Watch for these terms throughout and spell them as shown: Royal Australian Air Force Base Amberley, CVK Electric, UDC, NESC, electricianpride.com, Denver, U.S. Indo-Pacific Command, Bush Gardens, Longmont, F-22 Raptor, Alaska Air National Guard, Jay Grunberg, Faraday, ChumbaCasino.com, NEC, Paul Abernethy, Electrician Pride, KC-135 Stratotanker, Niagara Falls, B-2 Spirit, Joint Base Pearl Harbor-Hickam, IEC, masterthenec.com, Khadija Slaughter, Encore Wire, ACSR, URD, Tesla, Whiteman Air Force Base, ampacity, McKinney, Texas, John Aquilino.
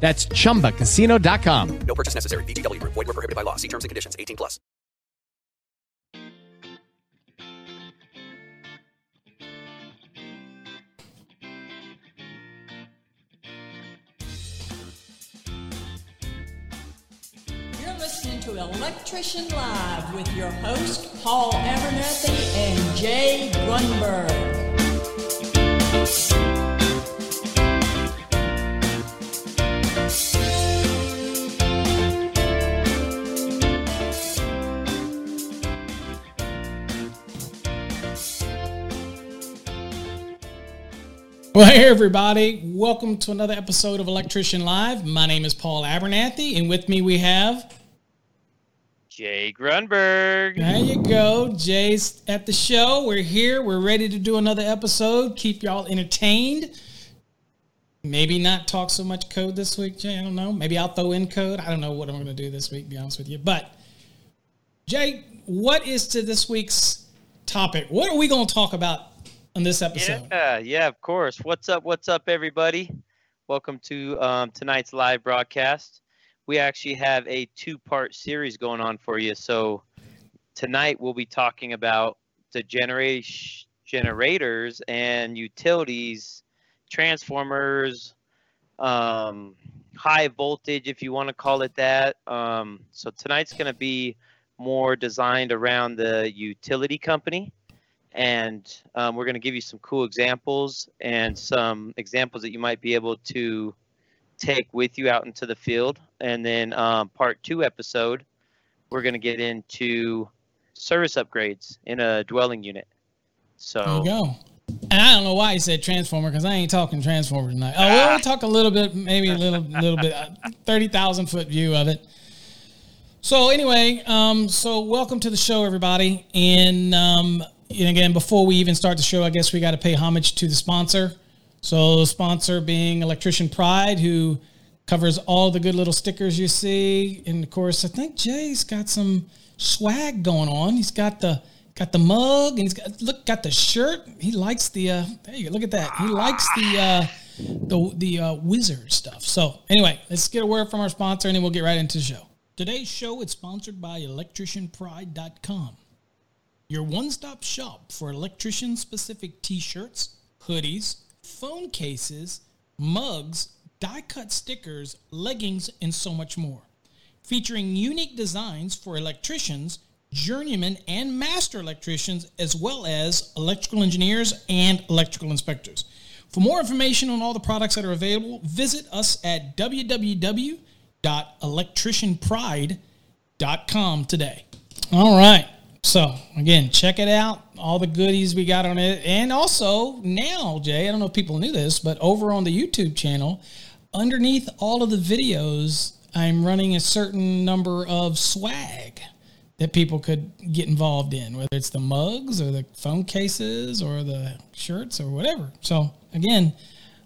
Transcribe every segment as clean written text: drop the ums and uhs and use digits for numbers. That's ChumbaCasino.com. No purchase necessary. VGW Group. Void where prohibited by law. See terms and conditions. 18 plus. You're listening to Electrician Live with your host, Paul Abernethy and Jay Grunberg. Well, hey, everybody. Welcome to another episode of Electrician Live. My name is Paul Abernethy, and with me we have... Jay Grunberg. There you go. Jay's at the show. We're here. We're ready to do another episode. Keep y'all entertained. Maybe not talk so much code this week, Jay. I don't know. Maybe I'll throw in code. I don't know what I'm going to do this week, to be honest with you. But, Jay, what is to this week's topic? What are we going to talk about on this episode? Yeah, of course. What's up, everybody? Welcome to tonight's live broadcast. We actually have a two-part series going on for you. So tonight we'll be talking about the generators and utilities, transformers, high voltage, if you want to call it that. So tonight's going to be more designed around the utility company. And we're going to give you some cool examples and some examples that you might be able to take with you out into the field. And then part two episode, we're going to get into service upgrades in a dwelling unit. So there you go. And I don't know why he said transformer, because I ain't talking transformer tonight. Oh, we'll talk a little bit, maybe a little bit, 30,000-foot view of it. So anyway, so welcome to the show, everybody. And again, before we even start the show, I guess we got to pay homage to the sponsor. So the sponsor being Electrician Pride, who covers all the good little stickers you see. And, of course, I think Jay's got some swag going on. He's got the mug, and he's got the shirt. He likes the there you go, look at that. He likes the wizard stuff. So, anyway, let's get a word from our sponsor, and then we'll get right into the show. Today's show is sponsored by electricianpride.com. Your one-stop shop for electrician-specific t-shirts, hoodies, phone cases, mugs, die-cut stickers, leggings, and so much more. Featuring unique designs for electricians, journeymen, and master electricians, as well as electrical engineers and electrical inspectors. For more information on all the products that are available, visit us at www.electricianpride.com today. All right. So, again, check it out, all the goodies we got on it. And also, now, Jay, I don't know if people knew this, but over on the YouTube channel, underneath all of the videos, I'm running a certain number of swag that people could get involved in, whether it's the mugs or the phone cases or the shirts or whatever. So, again,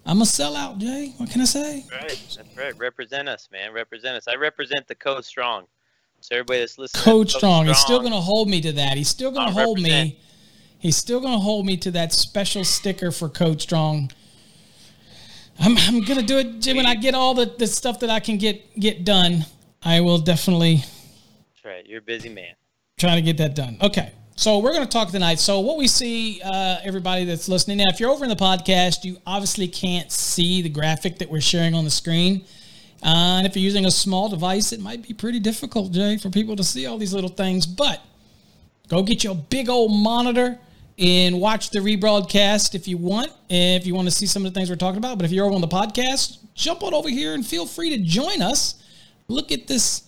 I'm a sellout, Jay. What can I say? Right. That's right. Represent us, man. Represent us. I represent the code strong. So everybody that's listening, Coach Strong is still going to hold me to that. He's still going to hold me. He's still going to hold me to that special sticker for Coach Strong. I'm going to do it, Jim. When I get all the stuff that I can get done, I will definitely. That's right. You're a busy man. Trying to get that done. Okay. So we're going to talk tonight. So what we see, everybody that's listening. Now, if you're over in the podcast, you obviously can't see the graphic that we're sharing on the screen. And if you're using a small device, it might be pretty difficult, Jay, for people to see all these little things. But go get your big old monitor and watch the rebroadcast if you want, and if you want to see some of the things we're talking about. But if you're over on the podcast, jump on over here and feel free to join us. Look at this,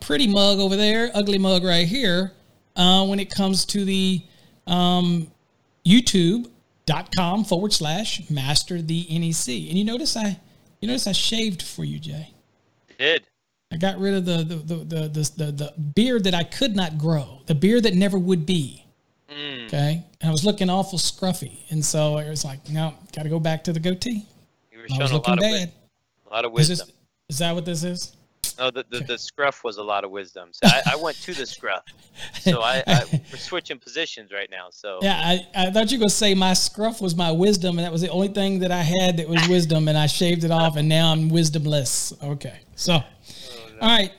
pretty mug over there, ugly mug right here. When it comes to the YouTube.com/Master the NEC, and you notice I shaved for you, Jay. You did. I got rid of the beard that I could not grow, the beard that never would be. Okay, and I was looking awful scruffy, and so it was like, no, got to go back to the goatee. You were showing a lot of wisdom. Is that what this is? No, the scruff was a lot of wisdom. So I went to the scruff. So we're switching positions right now. So yeah, I thought you were going to say my scruff was my wisdom, and that was the only thing that I had that was wisdom, and I shaved it off, and now I'm wisdomless. Okay. So, all right.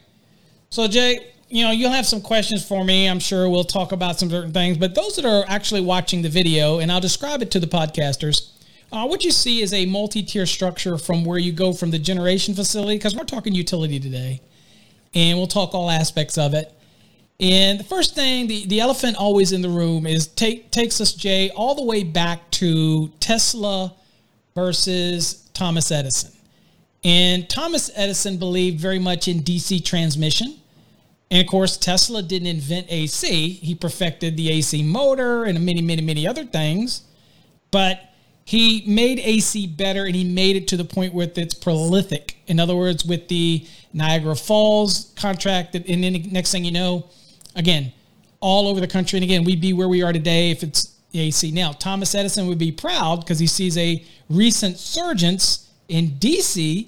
So, Jay, you'll have some questions for me. I'm sure we'll talk about some certain things. But those that are actually watching the video, and I'll describe it to the podcasters, what you see is a multi-tier structure from where you go from the generation facility, because we're talking utility today, and we'll talk all aspects of it. And the first thing, the elephant always in the room, is takes us, Jay, all the way back to Tesla versus Thomas Edison. And Thomas Edison believed very much in DC transmission. And, of course, Tesla didn't invent AC. He perfected the AC motor and many, many, many other things. But he made AC better, and he made it to the point where it's prolific. In other words, with the Niagara Falls contract, and then the next thing you know, again, all over the country. And again, we'd be where we are today if it's AC now. Thomas Edison would be proud because he sees a recent surgence in DC,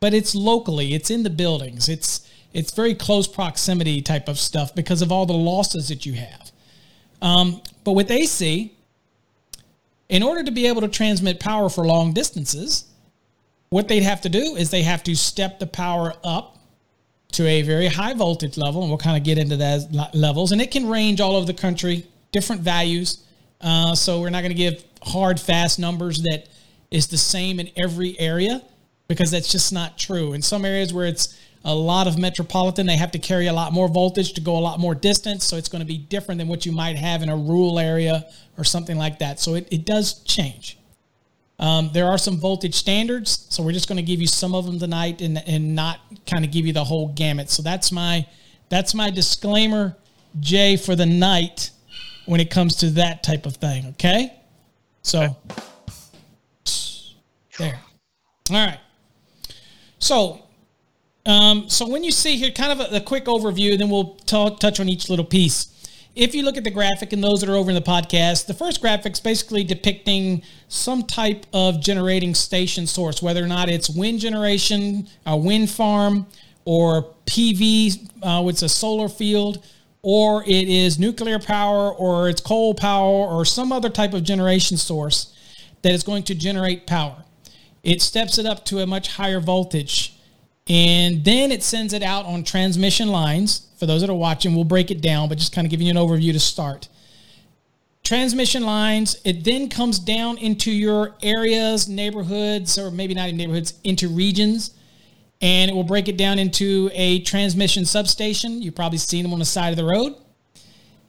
but it's locally. It's in the buildings. It's very close proximity type of stuff because of all the losses that you have. But with AC, in order to be able to transmit power for long distances, what they'd have to do is they have to step the power up to a very high voltage level, and we'll kind of get into that levels. And it can range all over the country, different values. So we're not going to give hard, fast numbers that is the same in every area because that's just not true. In some areas where it's a lot of metropolitan, they have to carry a lot more voltage to go a lot more distance, so it's going to be different than what you might have in a rural area or something like that. So it does change. There are some voltage standards, so we're just going to give you some of them tonight and not kind of give you the whole gamut. So that's my disclaimer, Jay, for the night when it comes to that type of thing, okay? So there. All right. So when you see here, kind of a quick overview, then we'll touch on each little piece. If you look at the graphic, and those that are over in the podcast, the first graphic's basically depicting some type of generating station source, whether or not it's wind generation, a wind farm, or PV, it's a solar field, or it is nuclear power, or it's coal power, or some other type of generation source that is going to generate power. It steps it up to a much higher voltage, and then it sends it out on transmission lines. For those that are watching, we'll break it down, but just kind of giving you an overview to start. Transmission lines, it then comes down into your areas, neighborhoods, or maybe not even neighborhoods, into regions. And it will break it down into a transmission substation. You've probably seen them on the side of the road.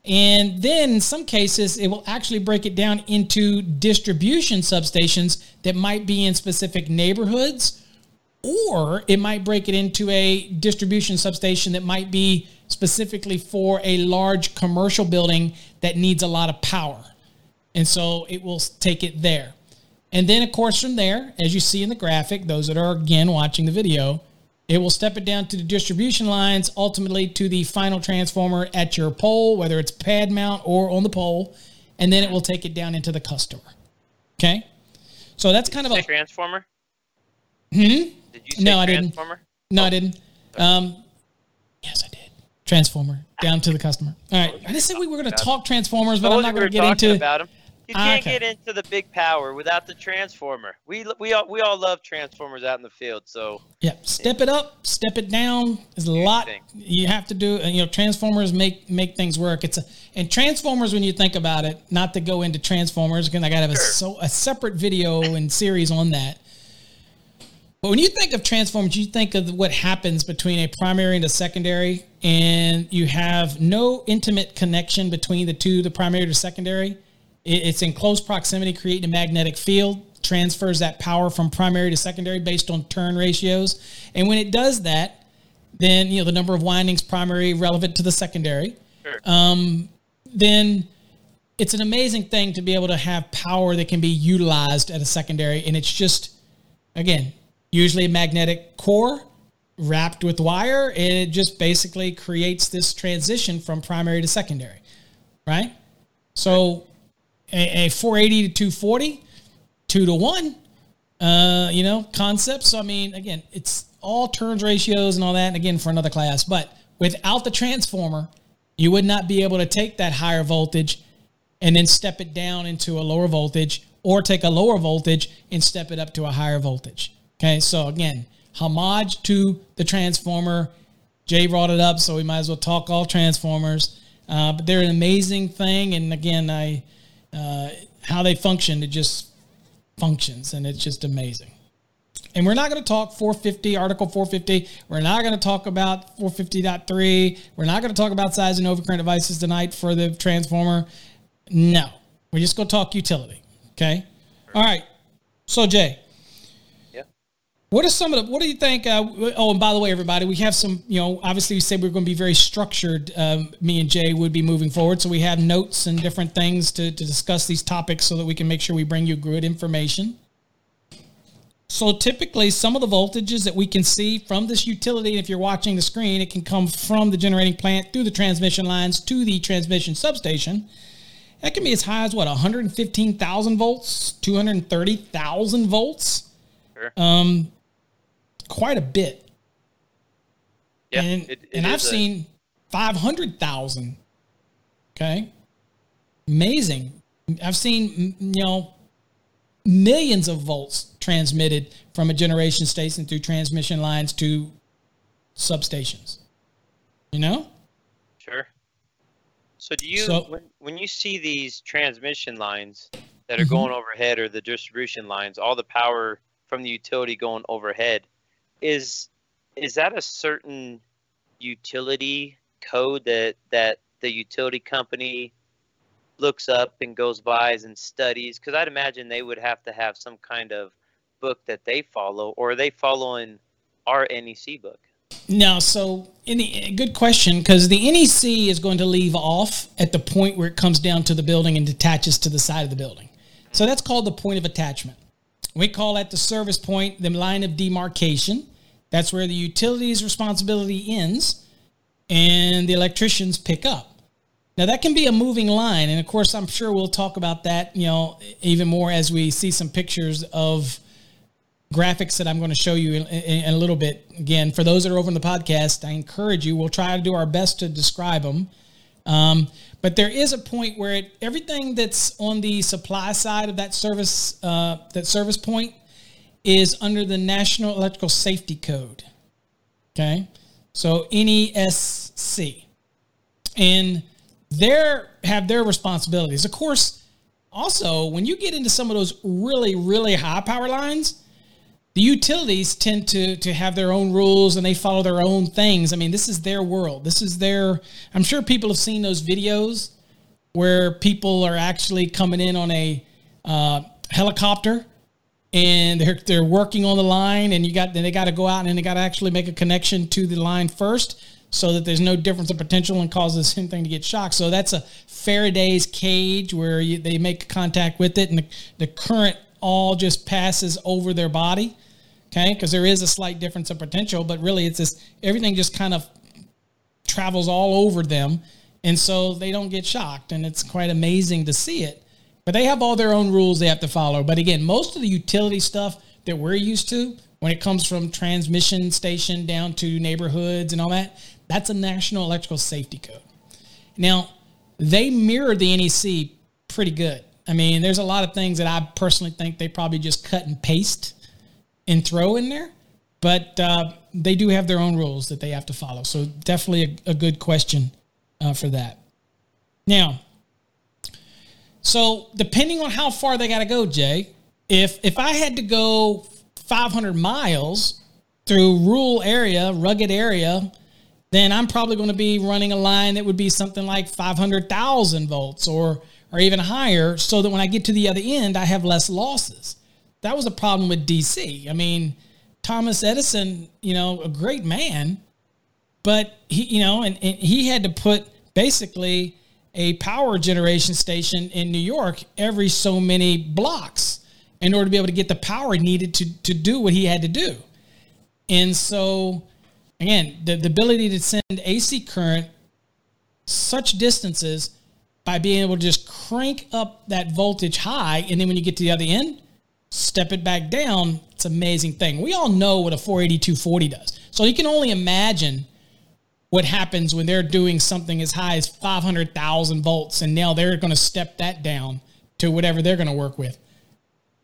And then in some cases, it will actually break it down into distribution substations that might be in specific neighborhoods, or it might break it into a distribution substation that might be specifically for a large commercial building that needs a lot of power. And so it will take it there. And then, of course, from there, as you see in the graphic, those that are, again, watching the video, it will step it down to the distribution lines, ultimately to the final transformer at your pole, whether it's pad mount or on the pole, and then it will take it down into the customer. Okay? So that's kind of a transformer? Hmm? No, I didn't. No, I didn't. Yes, I did. Transformer down to the customer. All right. I didn't say we were going to talk transformers, but I'm not going to get into about them. You can't get into the big power without the transformer. We all love transformers out in the field. So yeah, step it up, step it down. There's a lot you have to do. And transformers make things work. And transformers, when you think about it, not to go into transformers, because I got to have a separate video and series on that. But when you think of transformers, you think of what happens between a primary and a secondary, and you have no intimate connection between the two, the primary to secondary. It's in close proximity, creating a magnetic field, transfers that power from primary to secondary based on turn ratios. And when it does that, then, you know, the number of windings primary relevant to the secondary. Sure. Then it's an amazing thing to be able to have power that can be utilized at a secondary. And it's just, again, usually a magnetic core wrapped with wire. And it just basically creates this transition from primary to secondary, right? So a 480 to 240, 2-to-1, you know, concepts. So, I mean, again, it's all turns ratios and all that. And again, for another class, but without the transformer, you would not be able to take that higher voltage and then step it down into a lower voltage, or take a lower voltage and step it up to a higher voltage. Okay, so again, homage to the transformer. Jay brought it up, so we might as well talk all transformers. But they're an amazing thing, and again, how they function, it just functions, and it's just amazing. And we're not going to talk 450, Article 450. We're not going to talk about 450.3. We're not going to talk about size and overcurrent devices tonight for the transformer. No, we're just going to talk utility. Okay. All right. So Jay, yeah. What do you think? Oh, and by the way, everybody, we have some, you know, obviously we said we're going to be very structured. Me and Jay would be moving forward. So we have notes and different things to discuss these topics so that we can make sure we bring you good information. So typically some of the voltages that we can see from this utility, if you're watching the screen, it can come from the generating plant through the transmission lines to the transmission substation. That can be as high as, 115,000 volts, 230,000 volts? Sure. Quite a bit. Yeah, and I've seen 500,000. Okay? Amazing. I've seen, you know, millions of volts transmitted from a generation station through transmission lines to substations. You know? Sure. So when you see these transmission lines that are going overhead, or the distribution lines, all the power from the utility going overhead, is that a certain utility code that the utility company looks up and goes by and studies? Because I'd imagine they would have to have some kind of book that they follow, or are they following our NEC book? No, so good question, because the NEC is going to leave off at the point where it comes down to the building and detaches to the side of the building. So that's called the point of attachment. We call that the service point, the line of demarcation. That's where the utility's responsibility ends and the electricians pick up. Now, that can be a moving line, and, of course, I'm sure we'll talk about that, you know, even more as we see some pictures of graphics that I'm going to show you in a little bit. Again, for those that are over on the podcast, I encourage you, we'll try to do our best to describe them. But there is a point where everything that's on the supply side of that service point is under the National Electrical Safety Code. Okay. So NESC, and they have their responsibilities. Of course, also when you get into some of those really, really high power lines, the utilities tend to have their own rules, and they follow their own things. I mean, this is their world. This is their, I'm sure people have seen those videos where people are actually coming in on a helicopter, and they're working on the line, and they got to go out and they got to actually make a connection to the line first so that there's no difference of potential and causes anything to get shocked. So that's a Faraday's cage where they make contact with it, and the current all just passes over their body. Okay, because there is a slight difference of potential, but really it's this, everything just kind of travels all over them, and so they don't get shocked, and it's quite amazing to see it. But they have all their own rules they have to follow. But again, most of the utility stuff that we're used to, when it comes from transmission station down to neighborhoods and all that, that's a National Electrical Safety Code. Now, they mirror the NEC pretty good. I mean, there's a lot of things that I personally think they probably just cut and paste and throw in there, but they do have their own rules that they have to follow. So definitely a good question for that. Now, so depending on how far they got to go, Jay, if I had to go 500 miles through rural area, rugged area, then I'm probably going to be running a line that would be something like 500,000 volts or even higher, so that when I get to the other end, I have less losses. That was a problem with DC. I mean, Thomas Edison, you know, a great man, but he, you know, and he had to put basically a power generation station in New York every so many blocks in order to be able to get the power needed to do what he had to do. And so, again, the ability to send AC current such distances by being able to just crank up that voltage high, and then when you get to the other end, step it back down, it's an amazing thing. We all know what a 480 240 does. So you can only imagine what happens when they're doing something as high as 500,000 volts, and now they're going to step that down to whatever they're going to work with.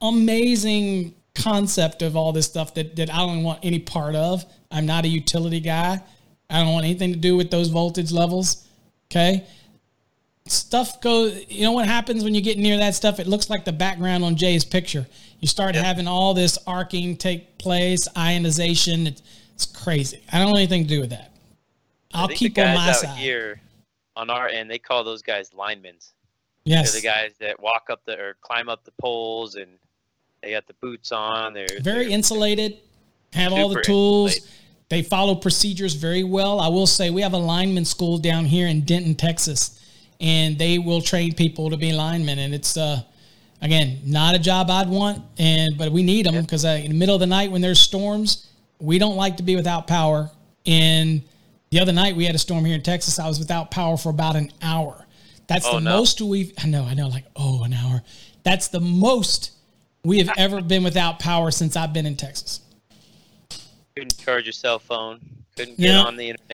Amazing concept of all this stuff that I don't want any part of. I'm not a utility guy. I don't want anything to do with those voltage levels, okay? Stuff goes, you know what happens when you get near that stuff? It looks like the background on Jay's picture. You start having all this arcing take place, ionization. It's crazy. I don't want anything to do with that. I'll keep on my side. Here on our end, they call those guys linemen. Yes. They're the guys that walk up or climb up the poles, and they got the boots on. They're very insulated, have all the tools. Insulated. They follow procedures very well. I will say we have a lineman school down here in Denton, Texas, and they will train people to be linemen. And it's, again, not a job I'd want, but we need them because in the middle of the night when there's storms, we don't like to be without power. And the other night we had a storm here in Texas. I was without power for about an hour. That's most we've – I know, like, an hour. That's the most we have ever been without power since I've been in Texas. Couldn't charge your cell phone. Couldn't get on the internet.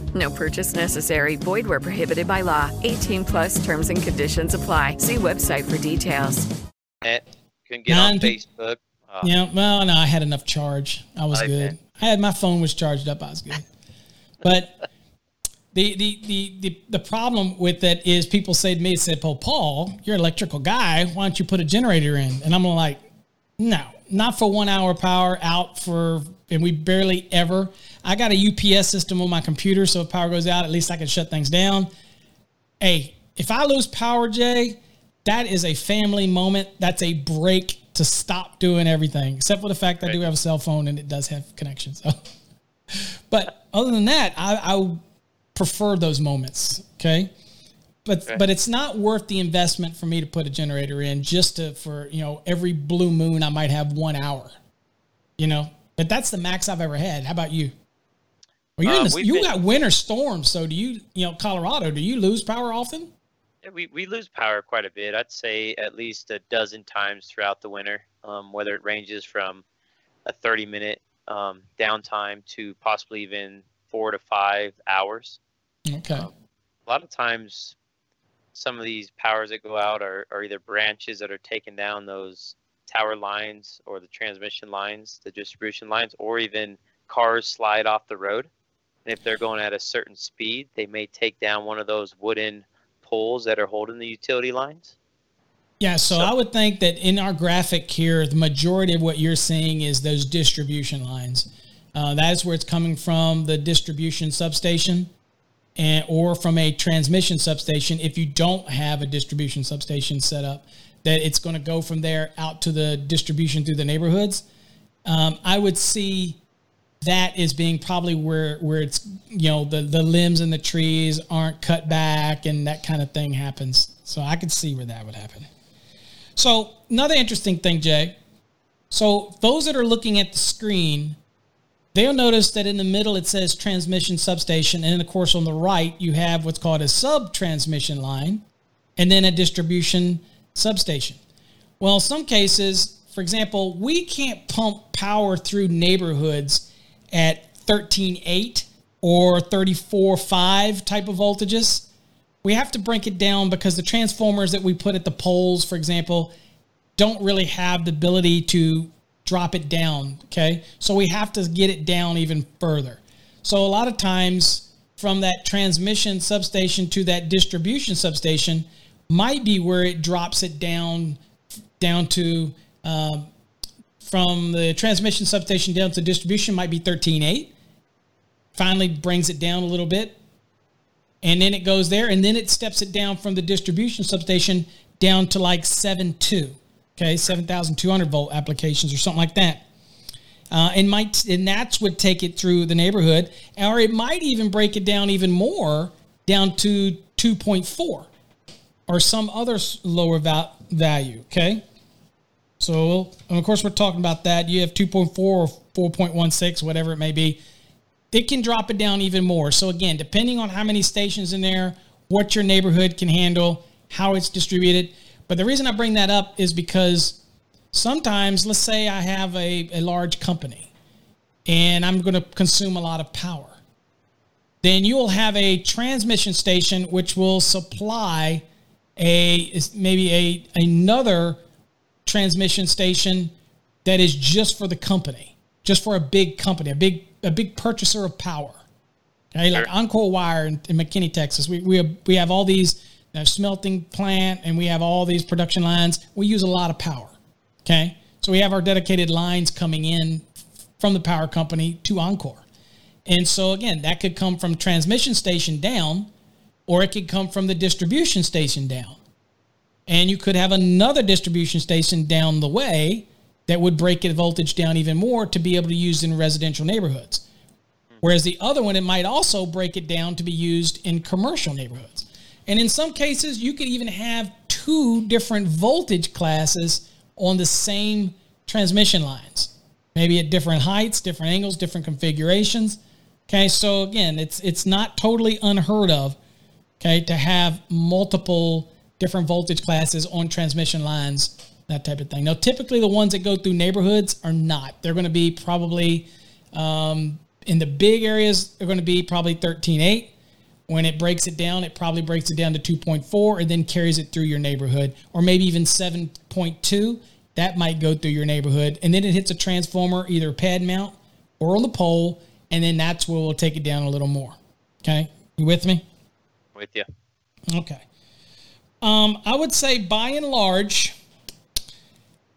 No purchase necessary. Void where prohibited by law. 18+ terms and conditions apply. See website for details. You can get on Facebook. No, I had enough charge. I was good. My phone was charged up. I was good. But the problem with that is people say to me, Paul, you're an electrical guy. Why don't you put a generator in? And I'm like, no, not for 1 hour power out for, and we barely ever. I got a UPS system on my computer, so if power goes out, at least I can shut things down. Hey, if I lose power, Jay, that is a family moment. That's a break to stop doing everything, except for the fact I do have a cell phone and it does have connection. So, but other than that, I prefer those moments. Okay. But it's not worth the investment for me to put a generator in just for, you know, every blue moon, I might have 1 hour, you know, but that's the max I've ever had. How about you? Well, got winter storms. So do you Colorado, do you lose power often? We lose power quite a bit. I'd say at least a dozen times throughout the winter, whether it ranges from a 30-minute downtime to possibly even 4 to 5 hours. Okay. A lot of times some of these powers that go out are either branches that are taking down those tower lines or the transmission lines, the distribution lines, or even cars slide off the road. And if they're going at a certain speed, they may take down one of those wooden poles that are holding the utility lines. Yeah, so I would think that in our graphic here, the majority of what you're seeing is those distribution lines. That is where it's coming from, the distribution substation, or from a transmission substation. If you don't have a distribution substation set up, that it's going to go from there out to the distribution through the neighborhoods. I would see that is being probably where it's, you know, the limbs and the trees aren't cut back and that kind of thing happens. So I could see where that would happen. So another interesting thing, Jay. So those that are looking at the screen, they'll notice that in the middle it says transmission substation. And then, of course, on the right, you have what's called a sub-transmission line and then a distribution substation. Well, in some cases, for example, we can't pump power through neighborhoods at 13.8 or 34.5 type of voltages. we have to break it down because the transformers that we put at the poles, for example, don't really have the ability to drop it down, okay? So we have to get it down even further. So a lot of times from that transmission substation to that distribution substation might be where it drops it down to, from the transmission substation down to distribution might be 13.8. Finally brings it down a little bit. And then it goes there, and then it steps it down from the distribution substation down to like 7.2, okay, 7,200 volt applications or something like that. And that's what take it through the neighborhood, or it might even break it down even more down to 2.4 or some other lower value, okay? So, and of course, we're talking about that. You have 2.4 or 4.16, whatever it may be. It can drop it down even more. So again, depending on how many stations in there, what your neighborhood can handle, how it's distributed. But the reason I bring that up is because sometimes, let's say I have a large company and I'm going to consume a lot of power. Then you will have a transmission station which will supply another transmission station that is just for the company, just for a big company, a big purchaser of power, okay? Like Encore Wire in McKinney, Texas. We have all these smelting plant, and we have all these production lines. We use a lot of power, okay? So we have our dedicated lines coming in from the power company to Encore. And so, again, that could come from transmission station down, or it could come from the distribution station down. And you could have another distribution station down the way that would break the voltage down even more to be able to use in residential neighborhoods. Whereas the other one, it might also break it down to be used in commercial neighborhoods. And in some cases, you could even have two different voltage classes on the same transmission lines, maybe at different heights, different angles, different configurations. Okay, so again, it's not totally unheard of, okay, to have multiple different voltage classes on transmission lines, that type of thing. Now, typically the ones that go through neighborhoods are not. They're going to be probably, in the big areas, they're going to be probably 13.8. When it breaks it down, it probably breaks it down to 2.4 and then carries it through your neighborhood, or maybe even 7.2. That might go through your neighborhood. And then it hits a transformer, either a pad mount or on the pole, and then that's where we'll take it down a little more. Okay? You with me? With you. Okay. I would say by and large,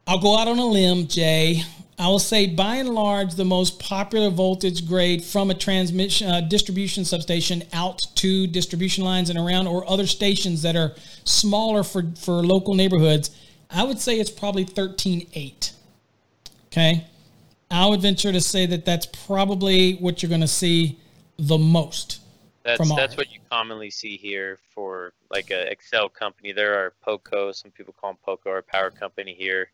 I'll go out on a limb, Jay. I will say, by and large, the most popular voltage grade from a transmission distribution substation out to distribution lines and around, or other stations that are smaller for local neighborhoods, I would say it's probably 13.8. Okay? I would venture to say that that's probably what you're going to see the most. That's what you commonly see here for like an Excel company. There are POCO, some people call them POCO, or power company here.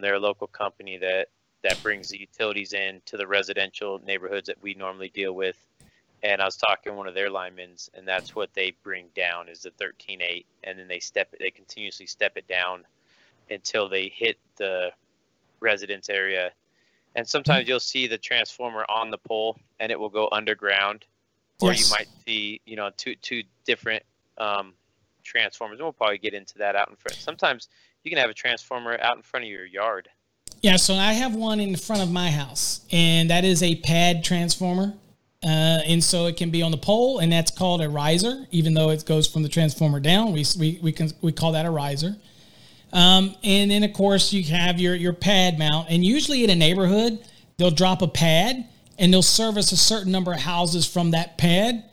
They're a local company that brings the utilities in to the residential neighborhoods that we normally deal with. And I was talking to one of their linemen, and that's what they bring down is the 13.8, and then they continuously step it down until they hit the residence area. And sometimes you'll see the transformer on the pole, and it will go underground, or yes, you might see two different transformers. And we'll probably get into that out in front. Sometimes you can have a transformer out in front of your yard. Yeah, so I have one in front of my house, and that is a pad transformer. And so it can be on the pole, and that's called a riser, even though it goes from the transformer down. We call that a riser. And then, of course, you have your pad mount. And usually in a neighborhood, they'll drop a pad, and they'll service a certain number of houses from that pad.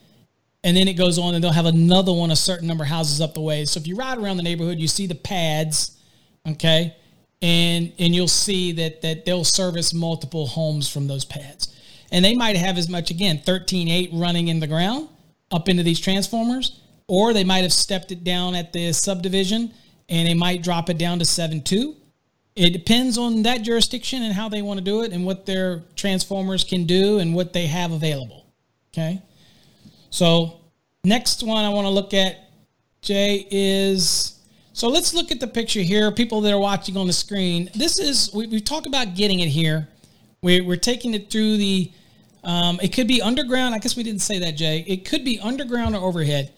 And then it goes on, and they'll have another one a certain number of houses up the way. So if you ride around the neighborhood, you see the pads. Okay, and you'll see that they'll service multiple homes from those pads. And they might have as much, again, 13.8 running in the ground up into these transformers, or they might have stepped it down at the subdivision, and they might drop it down to 7.2. It depends on that jurisdiction and how they want to do it and what their transformers can do and what they have available. Okay, so next one I want to look at, Jay, is... So let's look at the picture here, people that are watching on the screen. This is, we talked about getting it here. We're taking it through the, it could be underground. I guess we didn't say that, Jay. It could be underground or overhead.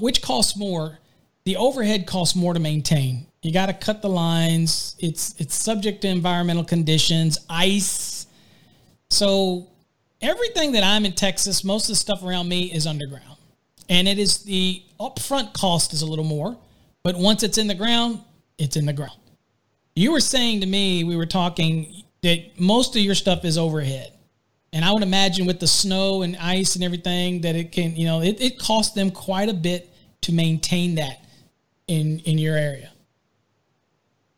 Which costs more? The overhead costs more to maintain. You got to cut the lines. It's subject to environmental conditions, ice. So everything that I'm in Texas, most of the stuff around me is underground. And it is the upfront cost is a little more. But once it's in the ground, it's in the ground. You were saying to me, we were talking, that most of your stuff is overhead. And I would imagine with the snow and ice and everything that it can, you know, it costs them quite a bit to maintain that in your area.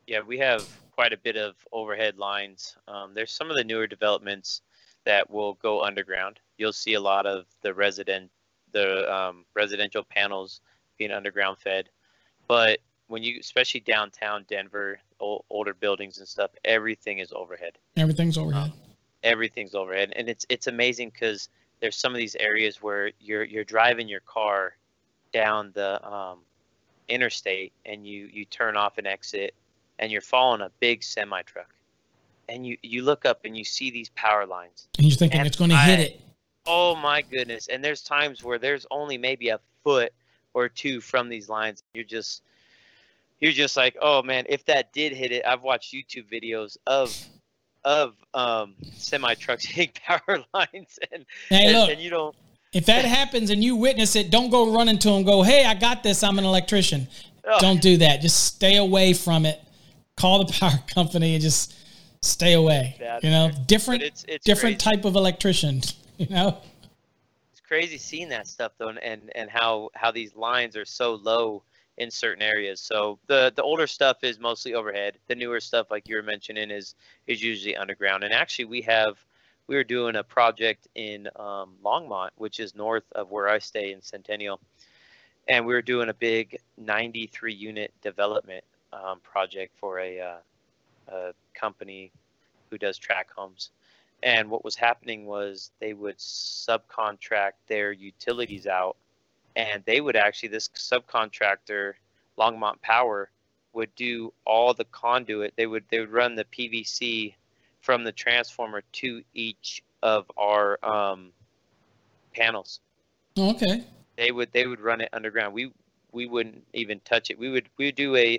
Yeah, we have quite a bit of overhead lines. There's some of the newer developments that will go underground. You'll see a lot of the residential panels being underground fed. But when you, especially downtown Denver, older buildings and stuff, everything is overhead. Everything's overhead. Everything's overhead. And it's amazing because there's some of these areas where you're driving your car down the interstate and you turn off an exit and you're following a big semi truck. And you look up and you see these power lines. And you're thinking it's going to hit it. Oh, my goodness. And there's times where there's only maybe a foot or two from these lines. You're just like, oh, man, if that did hit it. I've watched YouTube videos of semi-trucks hitting power lines. And you don't. If that happens and you witness it, don't go running to them. Go, hey, I got this. I'm an electrician. Oh. Don't do that. Just stay away from it. Call the power company and just stay away. You know, different crazy type of electrician, you know. It's crazy seeing that stuff, though, and how these lines are so low in certain areas. So the older stuff is mostly overhead. The newer stuff, like you were mentioning, is usually underground. And actually we were doing a project in Longmont, which is north of where I stay in Centennial. And we were doing a big 93 unit development project for a company who does track homes. And what was happening was they would subcontract their utilities out, and they would actually, this subcontractor, Longmont Power, would do all the conduit. They would run the PVC from the transformer to each of our panels. Okay. They would run it underground. We wouldn't even touch it. We would do a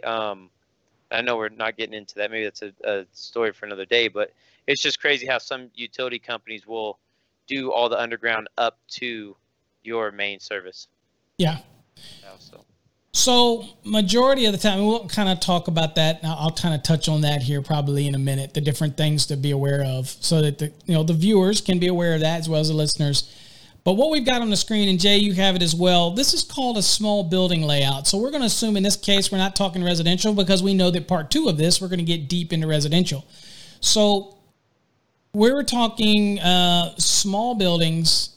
I know we're not getting into that. Maybe that's a story for another day, but it's just crazy how some utility companies will do all the underground up to your main service. Yeah. So majority of the time, we'll kind of talk about that. I'll kind of touch on that here probably in a minute, the different things to be aware of so that the viewers can be aware of that as well as the listeners. But what we've got on the screen, and Jay, you have it as well, this is called a small building layout. So we're going to assume in this case we're not talking residential because we know that part two of this, we're going to get deep into residential. So we're talking small buildings,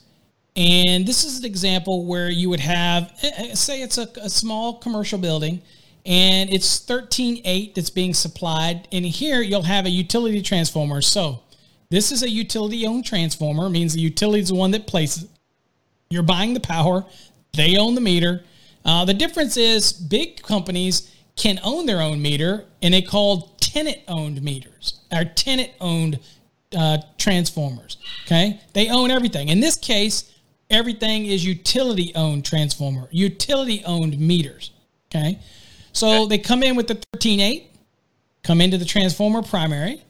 and this is an example where you would have, say it's a small commercial building, and it's 13.8 that's being supplied. And here you'll have a utility transformer. So this is a utility-owned transformer. It means the utility is the one that places it. You're buying the power. They own the meter. The difference is big companies can own their own meter, and they call tenant-owned meters or tenant-owned transformers. Okay, they own everything. In this case, everything is utility-owned transformer, utility-owned meters. Okay, so they come in with the 13.8, come into the transformer primary,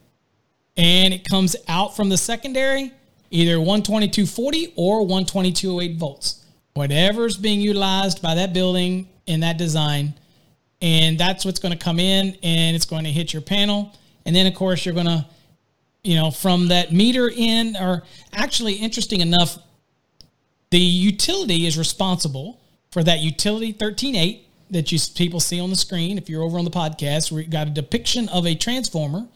and it comes out from the secondary, either 122.40 or 122.08 volts, whatever's being utilized by that building in that design. And that's what's going to come in, and it's going to hit your panel. And then, of course, you're going to, from that meter in, or actually, interesting enough, the utility is responsible for that utility 13.8 that you people see on the screen. If you're over on the podcast, we've got a depiction of a transformer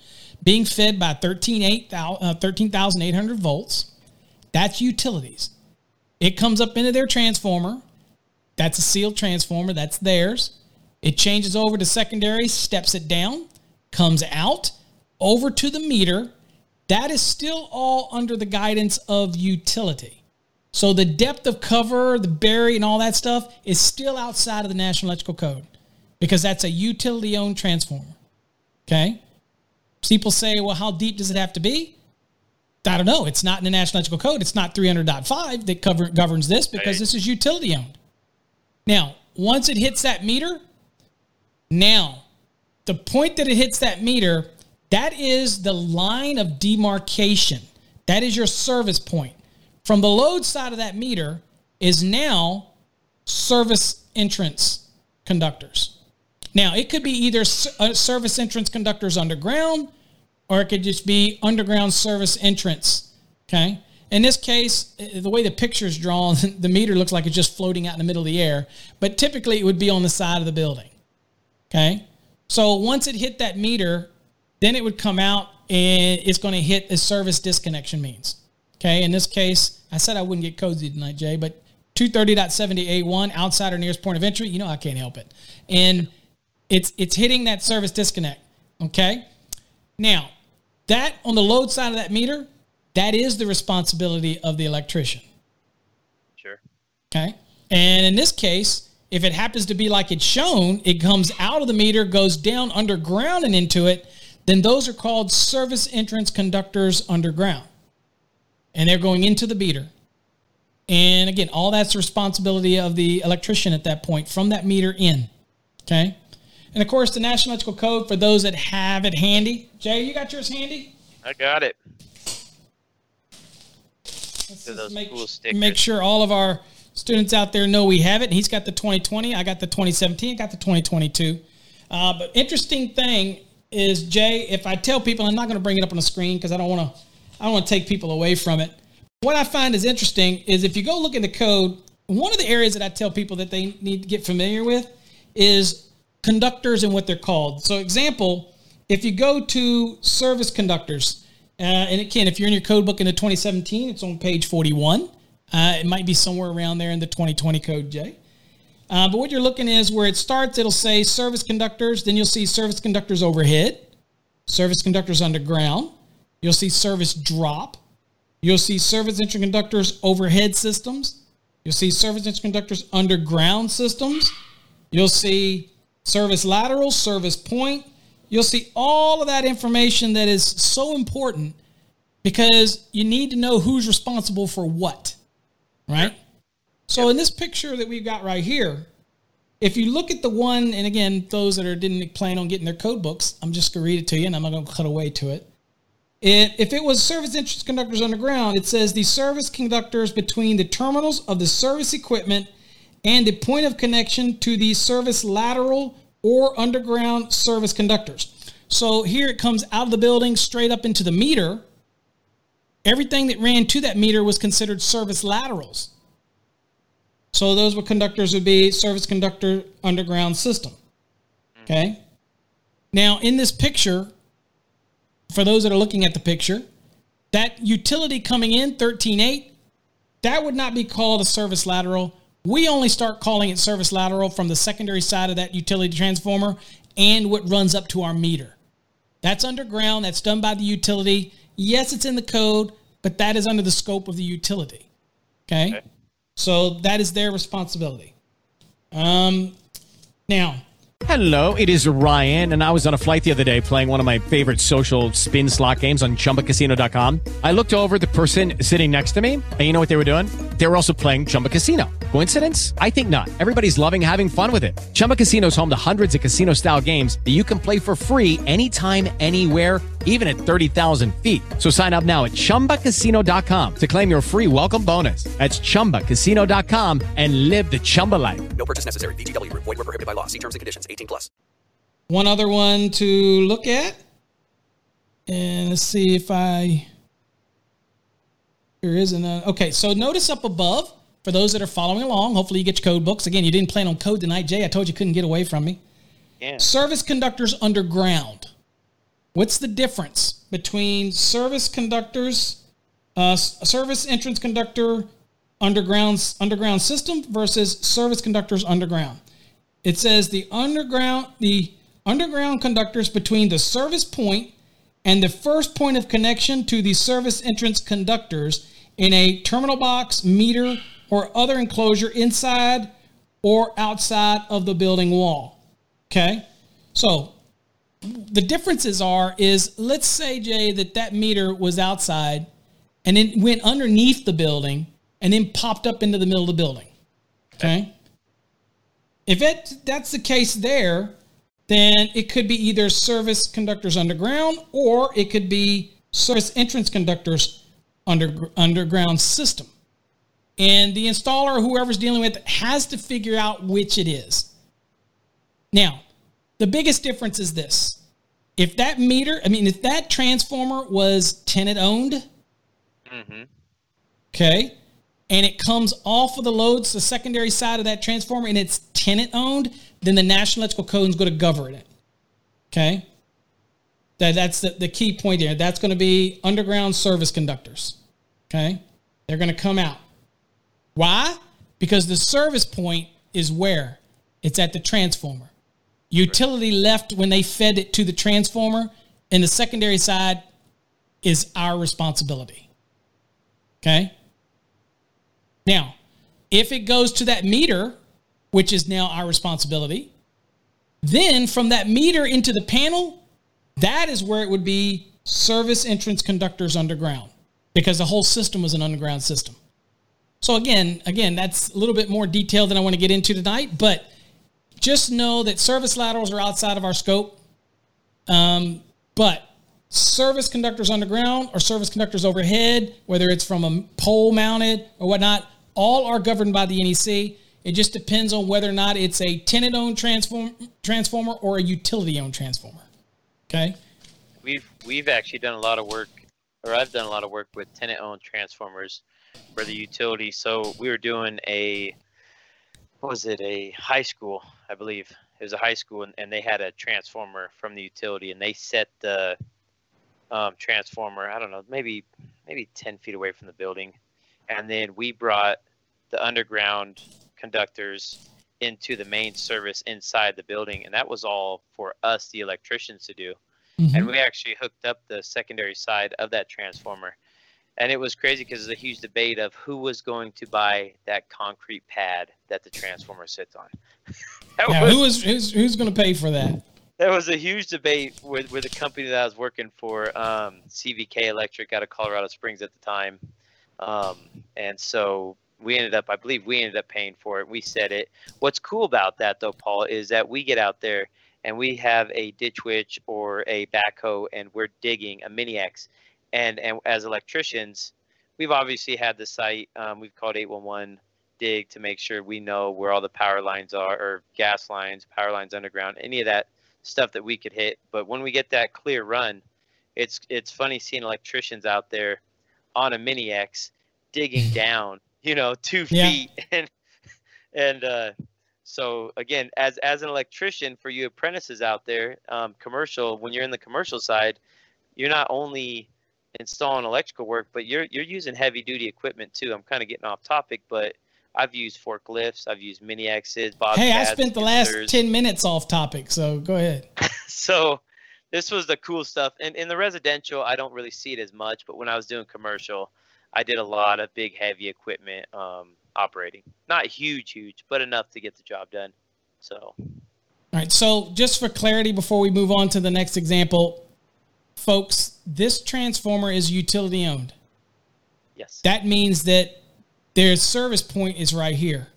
being fed by 13,800 volts. That's utilities. It comes up into their transformer. That's a sealed transformer. That's theirs. It changes over to secondary, steps it down, comes out, over to the meter. That is still all under the guidance of utility. So the depth of cover, the bury, and all that stuff is still outside of the National Electrical Code because that's a utility-owned transformer. Okay? People say, well, how deep does it have to be? I don't know. It's not in the National Electrical Code. It's not 300.5 that governs this because this is utility owned. Now, once it hits that meter, now, the point that it hits that meter, that is the line of demarcation. That is your service point. From the load side of that meter is now service entrance conductors. Now, it could be either service entrance conductors underground, or it could just be underground service entrance, okay? In this case, the way the picture is drawn, the meter looks like it's just floating out in the middle of the air, but typically it would be on the side of the building, okay? So once it hit that meter, then it would come out and it's going to hit the service disconnection means, okay? In this case, I said I wouldn't get cozy tonight, Jay, but 230.70A1, outside or nearest point of entry, you know I can't help it. And it's hitting that service disconnect, okay? Now, that on the load side of that meter, that is the responsibility of the electrician. Sure. Okay. And in this case, if it happens to be like it's shown, it comes out of the meter, goes down underground and into it, then those are called service entrance conductors underground. And they're going into the meter. And again, all that's the responsibility of the electrician at that point from that meter in. Okay. And of course, the National Electrical Code, for those that have it handy. Jay, you got yours handy? I got it. Those make sure all of our students out there know we have it. He's got the 2020. I got the 2017. I got the 2022. But interesting thing is, Jay, if I tell people, I'm not going to bring it up on the screen because I don't want to take people away from it. What I find is interesting is if you go look in the code, one of the areas that I tell people that they need to get familiar with is conductors and what they're called. So, example, if you go to service conductors, and it can, if you're in your code book in the 2017, it's on page 41. It might be somewhere around there in the 2020 code, Jay. But what you're looking is where it starts, it'll say service conductors. Then you'll see service conductors overhead, service conductors underground. You'll see service drop. You'll see service entrance conductors overhead systems. You'll see service entrance conductors underground systems. You'll see service lateral, service point. You'll see all of that information that is so important because you need to know who's responsible for what, right? Yep. So in this picture that we've got right here, if you look at the one, and again, those that didn't plan on getting their code books, I'm just going to read it to you, and I'm not going to cut away to it. If it was service entrance conductors underground, it says the service conductors between the terminals of the service equipment and the point of connection to the service lateral or underground service conductors. So here it comes out of the building straight up into the meter. Everything that ran to that meter was considered service laterals. So those were conductors would be service conductor underground system. Okay. Now in this picture, for those that are looking at the picture, that utility coming in 13.8, that would not be called a service lateral. We only start calling it service lateral from the secondary side of that utility transformer and what runs up to our meter. That's underground. That's done by the utility. Yes, it's in the code, but that is under the scope of the utility. Okay? So that is their responsibility. Now. Hello, it is Ryan, and I was on a flight the other day playing one of my favorite social spin slot games on ChumbaCasino.com. I looked over at the person sitting next to me, and you know what they were doing? They were also playing Chumba Casino. Coincidence? I think not. Everybody's loving having fun with it. Chumba Casino is home to hundreds of casino-style games that you can play for free anytime, anywhere, even at 30,000 feet. So sign up now at ChumbaCasino.com to claim your free welcome bonus. That's ChumbaCasino.com and live the Chumba life. No purchase necessary. VGW. Void where prohibited by law. See terms and conditions. 18+. One other one to look at. And let's see if I... There isn't a... Okay, so notice up above, for those that are following along, hopefully you get your code books. Again, you didn't plan on code tonight, Jay. I told you couldn't get away from me. Yeah. Service conductors underground. What's the difference between service conductors, service entrance conductor underground system versus service conductors underground? It says the underground conductors between the service point and the first point of connection to the service entrance conductors in a terminal box, meter, or other enclosure inside or outside of the building wall. Okay? So the differences is let's say, Jay, that meter was outside and it went underneath the building and then popped up into the middle of the building. Okay? If that's the case there, then it could be either service conductors underground, or it could be service entrance conductors underground system. And the installer, whoever's dealing with it, has to figure out which it is. Now, the biggest difference is this. If that transformer was tenant-owned, mm-hmm. Okay, and it comes off of the loads, the secondary side of that transformer, and it's tenant-owned, then the National Electrical Code is going to govern it, okay? That's the key point there. That's going to be underground service conductors, okay? They're going to come out. Why? Because the service point is where? It's at the transformer. Utility left when they fed it to the transformer, and the secondary side is our responsibility. Okay? Now, if it goes to that meter, which is now our responsibility, then from that meter into the panel, that is where it would be service entrance conductors underground, because the whole system was an underground system. So again, that's a little bit more detail than I want to get into tonight, but just know that service laterals are outside of our scope, but service conductors underground or service conductors overhead, whether it's from a pole mounted or whatnot, all are governed by the NEC. It just depends on whether or not it's a tenant-owned transformer or a utility-owned transformer. Okay? We've actually done a lot of work, or I've done a lot of work with tenant-owned transformers for the utility. So we were doing a high school, I believe. It was a high school, and they had a transformer from the utility, and they set the transformer, I don't know, maybe 10 feet away from the building. And then we brought the underground conductors into the main service inside the building, and that was all for us, the electricians, to do. Mm-hmm. And we actually hooked up the secondary side of that transformer. And it was crazy because there's a huge debate of who was going to buy that concrete pad that the transformer sits on. Who's going to pay for that? There was a huge debate with a company that I was working for, CVK Electric out of Colorado Springs at the time. And so we ended up paying for it. We set it. What's cool about that, though, Paul, is that we get out there and we have a ditch witch or a backhoe, and we're digging a mini-axe. And as electricians, we've obviously had the site. We've called 811 dig to make sure we know where all the power lines are, or gas lines, power lines underground, any of that stuff that we could hit. But when we get that clear run, it's funny seeing electricians out there on a mini-X digging down, 2 feet. So again, as an electrician, for you apprentices out there, commercial, when you're in the commercial side, you're not only installing electrical work, but you're using heavy duty equipment too. I'm kind of getting off topic, but I've used forklifts, I've used mini axes. Hey, I spent the last 10 minutes off topic, so go ahead. So this was the cool stuff. And in the residential, I don't really see it as much, but when I was doing commercial, I did a lot of big heavy equipment operating. Not huge, but enough to get the job done. So, all right. So just for clarity, before we move on to the next example, folks, this transformer is utility owned. Yes. That means that their service point is right here.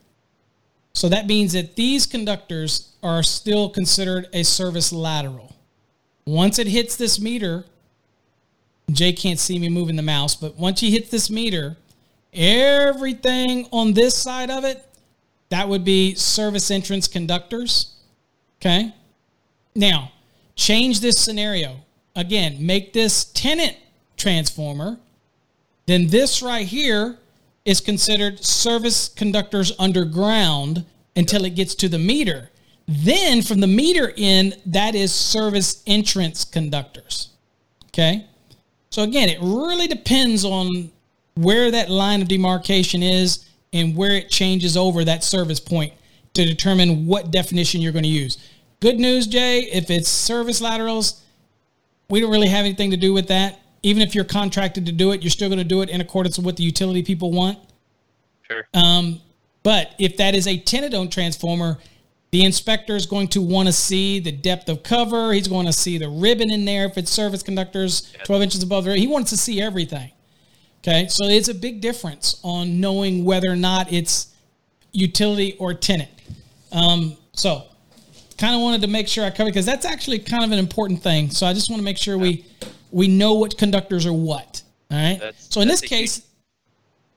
So that means that these conductors are still considered a service lateral. Once it hits this meter, Jay can't see me moving the mouse, but once you hit this meter, everything on this side of it, that would be service entrance conductors. Okay. Now, change this scenario. Again, make this tenant transformer, then this right here is considered service conductors underground until it gets to the meter. Then from the meter in, that is service entrance conductors. Okay? So again, it really depends on where that line of demarcation is and where it changes over that service point to determine what definition you're going to use. Good news, Jay, if it's service laterals, we don't really have anything to do with that. Even if you're contracted to do it, you're still going to do it in accordance with what the utility people want. Sure. But if that is a tenant-owned transformer, the inspector is going to want to see the depth of cover. He's going to see the ribbon in there. If it's service conductors, 12 inches above the ribbon, he wants to see everything. Okay. So it's a big difference on knowing whether or not it's utility or tenant. So kind of wanted to make sure I covered, because that's actually kind of an important thing. So I just want to make sure we know what conductors are what. All right. So in this case,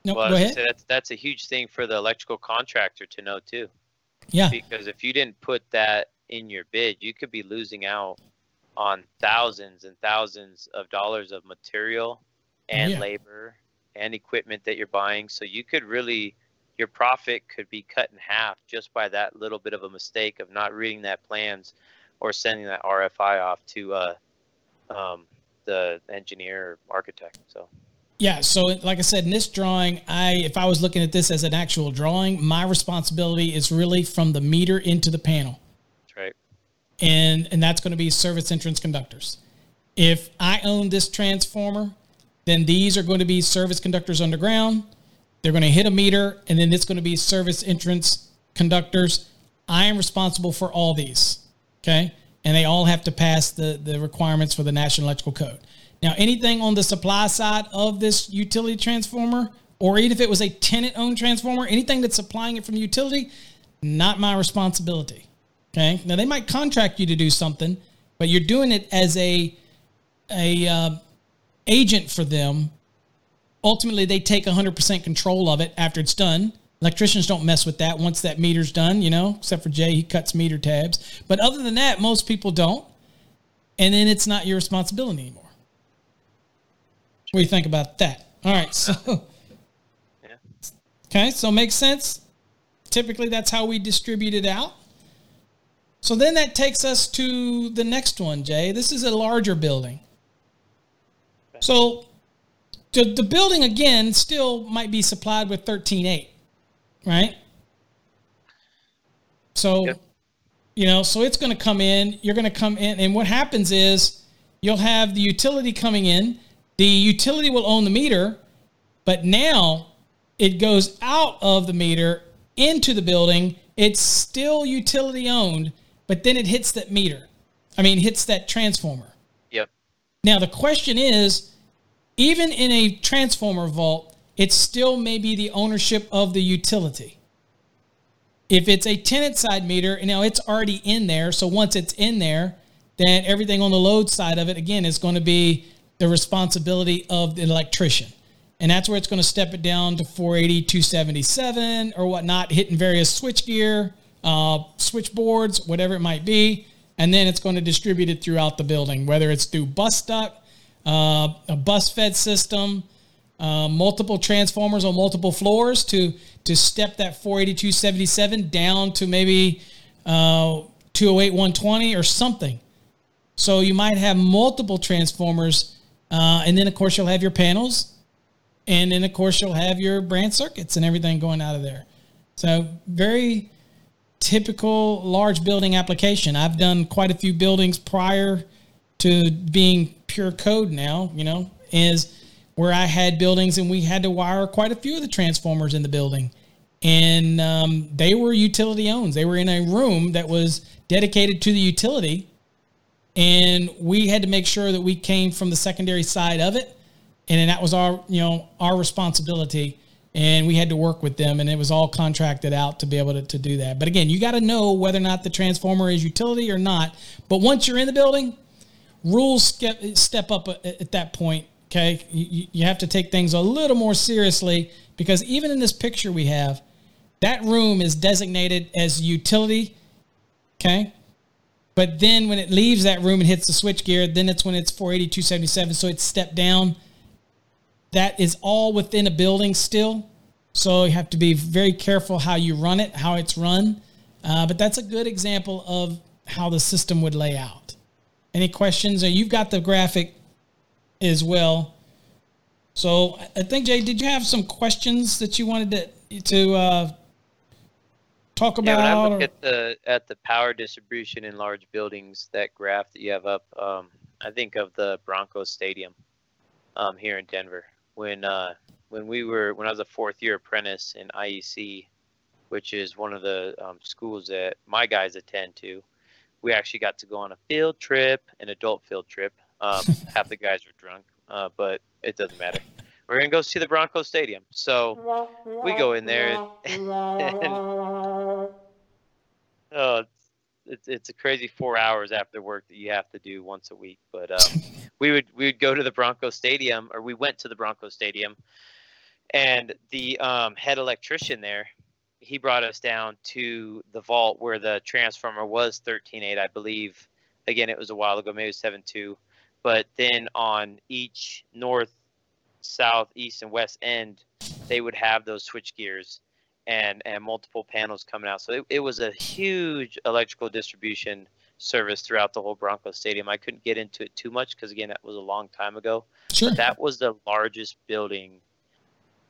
go ahead. That's a huge thing for the electrical contractor to know too. Yeah. Because if you didn't put that in your bid, you could be losing out on thousands and thousands of dollars of material and labor and equipment that you're buying. So you could really, your profit could be cut in half just by that little bit of a mistake of not reading that plans or sending that RFI off to the engineer or architect. So like I said, in this drawing, if I was looking at this as an actual drawing, my responsibility is really from the meter into the panel. That's right. And that's going to be service entrance conductors. If I own this transformer, then these are going to be service conductors underground. They're going to hit a meter, and then it's going to be service entrance conductors. I am responsible for all these, okay? And they all have to pass the requirements for the National Electrical Code. Now, anything on the supply side of this utility transformer, or even if it was a tenant-owned transformer, anything that's supplying it from the utility, not my responsibility, okay? Now, they might contract you to do something, but you're doing it as a agent for them. Ultimately, they take 100% control of it after it's done. Electricians don't mess with that once that meter's done, except for Jay, he cuts meter tabs. But other than that, most people don't. And then it's not your responsibility anymore. What do you think about that? All right. So, okay. So makes sense. Typically, that's how we distribute it out. So then that takes us to the next one, Jay. This is a larger building. So the building, again, still might be supplied with 13.8, right? So, so it's going to come in. You're going to come in. And what happens is you'll have the utility coming in. The utility will own the meter, but now it goes out of the meter into the building. It's still utility owned, but then it hits that meter. I mean, hits that transformer. Yep. Now, the question is, even in a transformer vault, it still may be the ownership of the utility. If it's a tenant side meter, and now it's already in there, so once it's in there, then everything on the load side of it, again, is going to be the responsibility of the electrician. And that's where it's going to step it down to 480, 277 or whatnot, hitting various switchgear, switchboards, whatever it might be. And then it's going to distribute it throughout the building, whether it's through bus duct, a bus fed system, multiple transformers on multiple floors to step that 480-277 down to maybe 208-120 or something. So you might have multiple transformers, and then, of course, you'll have your panels, and then, of course, you'll have your branch circuits and everything going out of there. So very typical large building application. I've done quite a few buildings prior to being pure code now, is where I had buildings and we had to wire quite a few of the transformers in the building. And they were utility owned. They were in a room that was dedicated to the utility. And we had to make sure that we came from the secondary side of it. And then that was our responsibility. And we had to work with them, and it was all contracted out to be able to do that. But again, you got to know whether or not the transformer is utility or not. But once you're in the building, rules step up at that point, okay? You have to take things a little more seriously, because even in this picture we have, that room is designated as utility, okay? But then when it leaves that room and hits the switchgear, then it's when it's 480, 277, so it's stepped down. That is all within a building still, so you have to be very careful how you run it, how it's run. But that's a good example of how the system would lay out. Any questions? You've got the graphic as well. So I think, Jay, did you have some questions that you wanted to talk about? Yeah, when I look at the power distribution in large buildings, that graph that you have up, I think of the Broncos Stadium here in Denver. When I was a fourth-year apprentice in IEC, which is one of the schools that my guys attend to, we actually got to go on a field trip, an adult field trip. Half the guys were drunk, but it doesn't matter. We're going to go see the Broncos Stadium. So we go in there, and It's a crazy 4 hours after work that you have to do once a week. But we would go to the Broncos Stadium, or we went to the Broncos Stadium, and the head electrician there, he brought us down to the vault where the transformer was 13.8, I believe. Again, it was a while ago, maybe 7.2. But then on each north, south, east, and west end, they would have those switch gears and multiple panels coming out. So it was a huge electrical distribution service throughout the whole Broncos Stadium. I couldn't get into it too much because, again, that was a long time ago. Sure. But that was the largest building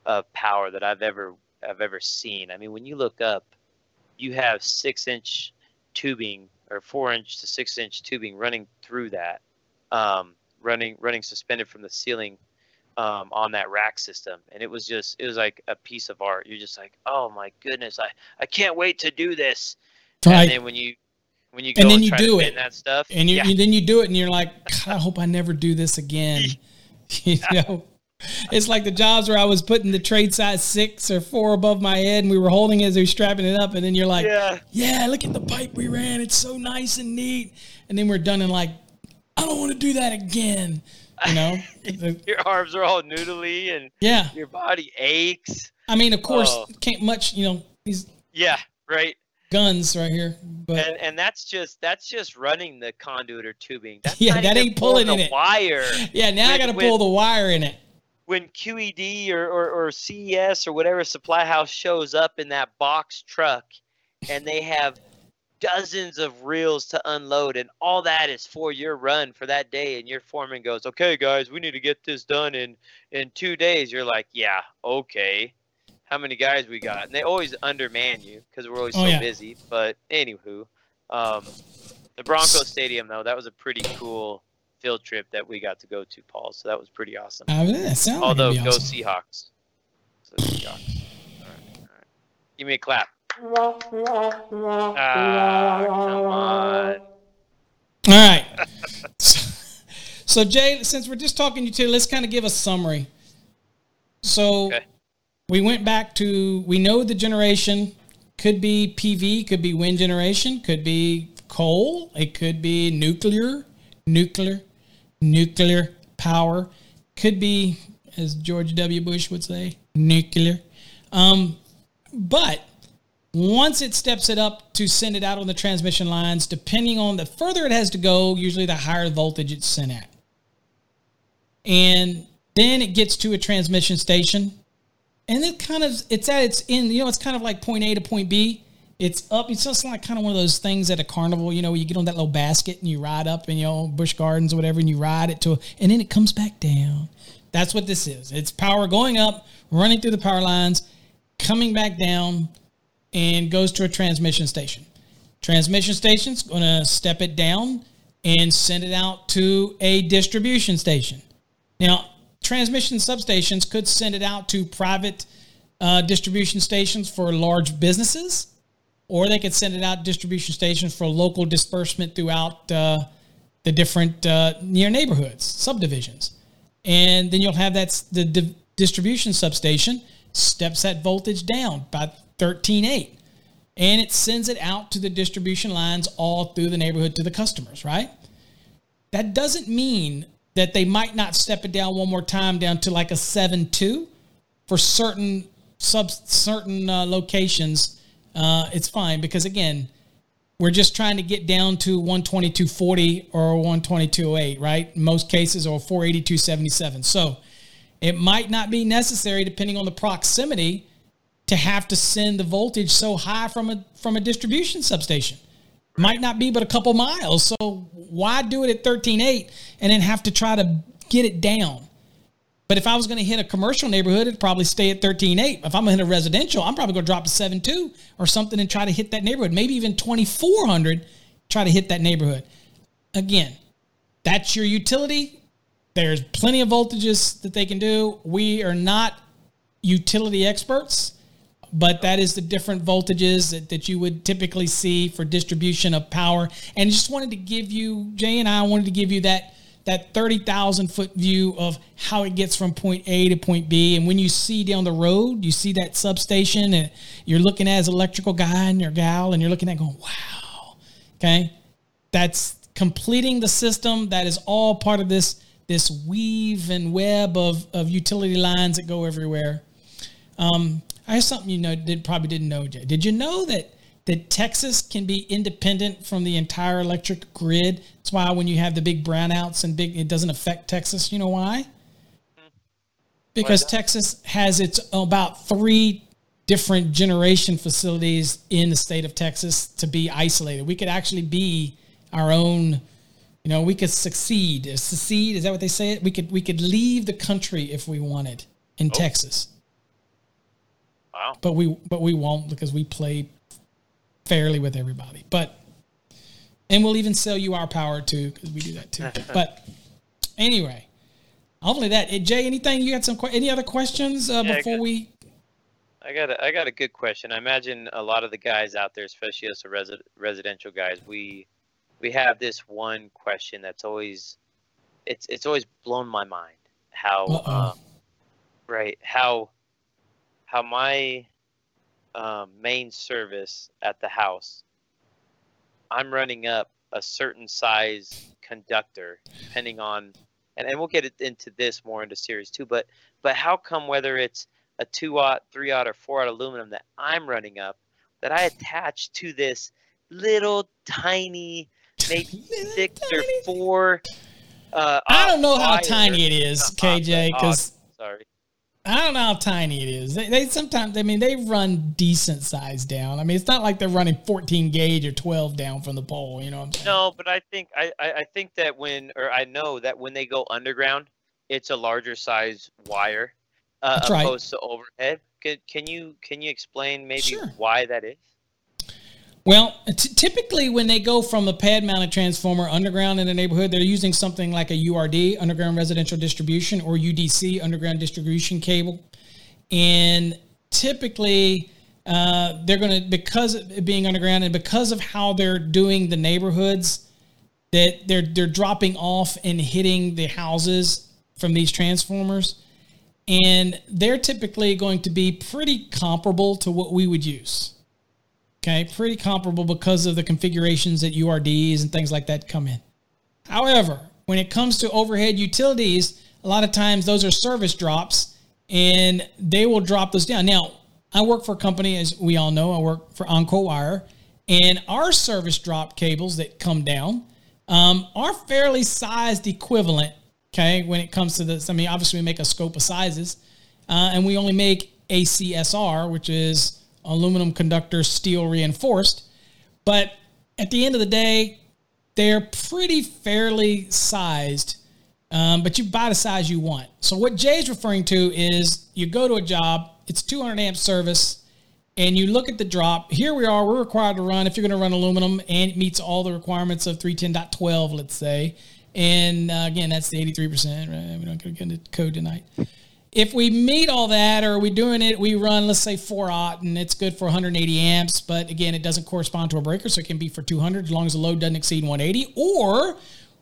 of power that I've ever seen. I mean, when you look up, you have 6-inch tubing or 4-inch to 6-inch tubing running through that, running suspended from the ceiling on that rack system. And it was like a piece of art. You're just like, oh my goodness, I can't wait to do this. Right. And then when you go and try to fit in that stuff. And then you do it and you're like, God, I hope I never do this again. You know? It's like the jobs where I was putting the trade size 6 or 4 above my head and we were holding it as we were strapping it up. And then you're like, yeah, look at the pipe we ran. It's so nice and neat. And then we're done and like, I don't want to do that again. You know, your arms are all noodly and your body aches. I mean, of course, can't much, you know, these right guns right here. But and that's just running the conduit or tubing. That's that ain't pulling in it. Wire. Yeah, now I got to pull the wire in it. When QED or CES or whatever supply house shows up in that box truck and they have dozens of reels to unload and all that is for your run for that day, and your foreman goes, okay, guys, we need to get this done in 2 days. You're like, yeah, okay. How many guys we got? And they always underman you because we're always busy. But anywho, the Broncos Stadium, though, that was a pretty cool field trip that we got to go to, Paul. So that was pretty awesome. Although, go Seahawks. So Seahawks. All right. Give me a clap. Come on. All right. So, Jay, since we're just talking to you two, let's kind of give a summary. So We went back to, we know the generation could be PV, could be wind generation, could be coal, it could be nuclear power, could be, as George W. Bush would say, nuclear. But once it steps it up to send it out on the transmission lines, depending on the further it has to go, usually the higher voltage it's sent at. And then it gets to a transmission station. And it kind of, it's at its end, you know, it's kind of like point A to point B. It's up. It's just like kind of one of those things at a carnival, you know, where you get on that little basket and you ride up and, you know, Bush Gardens or whatever, and you ride it and then it comes back down. That's what this is. It's power going up, running through the power lines, coming back down, and goes to a transmission station. Transmission station's going to step it down and send it out to a distribution station. Now, transmission substations could send it out to private distribution stations for large businesses, or they could send it out distribution stations for local disbursement throughout the different near neighborhoods, subdivisions. And then you'll have the distribution substation steps that voltage down by 13.8, and it sends it out to the distribution lines all through the neighborhood to the customers, right? That doesn't mean that they might not step it down one more time down to like a 7.2 for certain locations. It's fine because, again, we're just trying to get down to 122.40 or 122.08, right? In most cases, or 482.77. So it might not be necessary, depending on the proximity, to have to send the voltage so high from a distribution substation. Might not be but a couple miles. So why do it at 13.8 and then have to try to get it down? But if I was going to hit a commercial neighborhood, it'd probably stay at 13.8. If I'm going to hit a residential, I'm probably going to drop to 7.2 or something and try to hit that neighborhood. Maybe even 2,400, try to hit that neighborhood. Again, that's your utility. There's plenty of voltages that they can do. We are not utility experts, but that is the different voltages that you would typically see for distribution of power. And just wanted to give you, Jay and I wanted to give you that that 30,000-foot view of how it gets from point A to point B. And when you see down the road, you see that substation, and you're looking at as an electrical guy and your gal, and you're looking at going, wow, okay? That's completing the system. That is all part of this weave and web of utility lines that go everywhere. I have something probably didn't know, Jay. Did you know that Texas can be independent from the entire electric grid? That's why when you have the big brownouts it doesn't affect Texas. You know why? Because Texas has its about 3 different generation facilities in the state of Texas to be isolated. We could actually be our own. We could secede. Secede, is that what they say? We could leave the country if we wanted in Texas. Wow. But we won't, because we play fairly with everybody. And we'll even sell you our power too, because we do that too. But anyway, hopefully that. Jay, anything? You got any other questions before we? I got a good question. I imagine a lot of the guys out there, especially us residential guys, we have this one question that's always, it's always blown my mind. How my main service at the house, I'm running up a certain size conductor, depending on, and we'll get into this more into series 2, but how come whether it's a 2-aught, 3-aught, or 4-aught aluminum that I'm running up, that I attach to this little tiny, maybe 6 or 4. I don't know how tiny it is, KJ, because I don't know how tiny it is. They sometimes, they run decent size down. It's not like they're running 14 gauge or 12 down from the pole. You know what I'm saying? No, but I think I think that I know that when they go underground, it's a larger size wire opposed to overhead. Can you explain maybe why that is? Well, typically when they go from a pad-mounted transformer underground in a neighborhood, they're using something like a URD, Underground Residential Distribution, or UDC, Underground Distribution Cable. And typically they're going to, because of it being underground and because of how they're doing the neighborhoods, that they're dropping off and hitting the houses from these transformers. And they're typically going to be pretty comparable to what we would use. Okay, pretty comparable because of the configurations that URDs and things like that come in. However, when it comes to overhead utilities, a lot of times those are service drops, and they will drop those down. Now, I work for a company, as we all know, I work for Encore Wire, and our service drop cables that come down are fairly sized equivalent, okay, when it comes to this. Obviously we make a scope of sizes, and we only make ACSR, which is aluminum conductor, steel reinforced. But at the end of the day, they're pretty fairly sized, but you buy the size you want. So what Jay's referring to is you go to a job, it's 200 amp service, and you look at the drop. Here we are, we're required to run, if you're going to run aluminum, and it meets all the requirements of 310.12, let's say. And again, that's the 83%, right? We're not going to get into code tonight. If we meet all that, or we're doing it, we run, let's say, 4-aught, and it's good for 180 amps. But again, it doesn't correspond to a breaker, so it can be for 200 as long as the load doesn't exceed 180. Or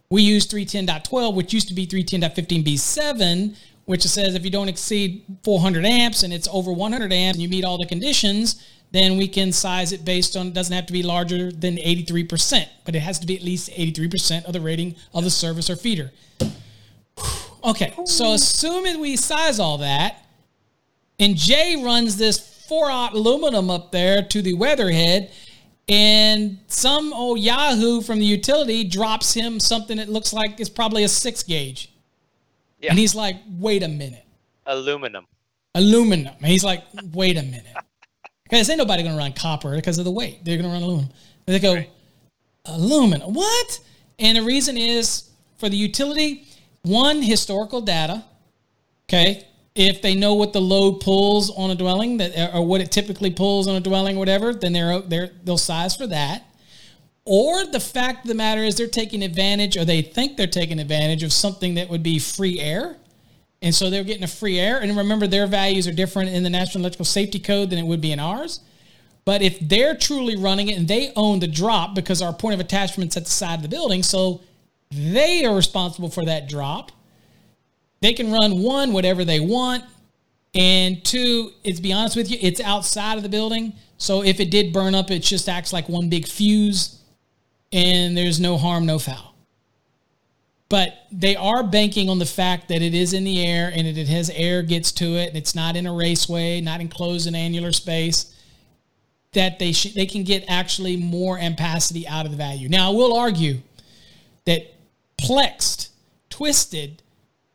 we use 310.12, which used to be 310.15b7, which says if you don't exceed 400 amps and it's over 100 amps and you meet all the conditions, then we can size it based on, it doesn't have to be larger than 83%, but it has to be at least 83% of the rating of the service or feeder. Okay, so assuming we size all that, and Jay runs this 4-aught aluminum up there to the weatherhead, and some old Yahoo from the utility drops him something that looks like it's probably a 6 gauge. Yeah. And he's like, wait a minute. Aluminum. And he's like, wait a minute. Because ain't nobody going to run copper because of the weight. They're going to run aluminum. And they go, right. Aluminum, what? And the reason is for the utility, one, historical data, okay, if they know what the load pulls on a dwelling, that, or what it typically pulls on a dwelling or whatever, then they'll size for that. Or the fact of the matter is they're taking advantage, or they think they're taking advantage of something that would be free air, and so they're getting a free air. And remember, their values are different in the National Electrical Safety Code than it would be in ours. But if they're truly running it and they own the drop, because our point of attachment's at the side of the building, so They are responsible for that drop. They can run, one, whatever they want, and two, it's, be honest with you, it's outside of the building. So if it did burn up, it just acts like one big fuse, and there's no harm, no foul. But they are banking on the fact that it is in the air and it has air gets to it, and it's not in a raceway, not enclosed in annular space, that they can get actually more ampacity out of the value. Now, I will argue that plexed, twisted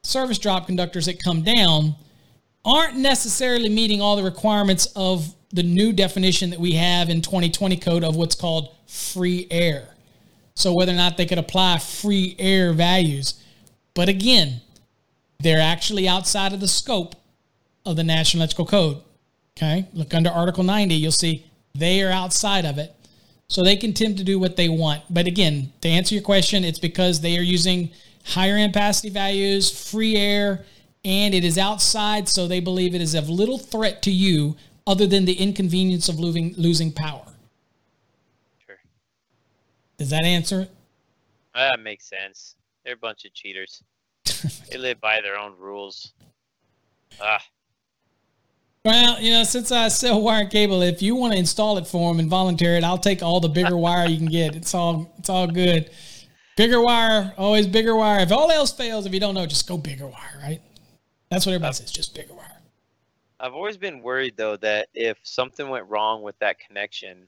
service drop conductors that come down aren't necessarily meeting all the requirements of the new definition that we have in 2020 code of what's called free air. So whether or not they could apply free air values. But again, they're actually outside of the scope of the National Electrical Code. Okay, look under Article 90, you'll see they are outside of it. So they can attempt to do what they want. But again, to answer your question, it's because they are using higher ampacity values, free air, and it is outside, so they believe it is of little threat to you other than the inconvenience of losing power. Sure. Does that answer it? That makes sense. They're a bunch of cheaters. They live by their own rules. Ah. Well, you know, since I sell wire and cable, if you want to install it for them and volunteer it, I'll take all the bigger wire you can get. It's all good. Bigger wire, always bigger wire. If all else fails, if you don't know, just go bigger wire, right? That's what everybody says, just bigger wire. I've always been worried, though, that if something went wrong with that connection,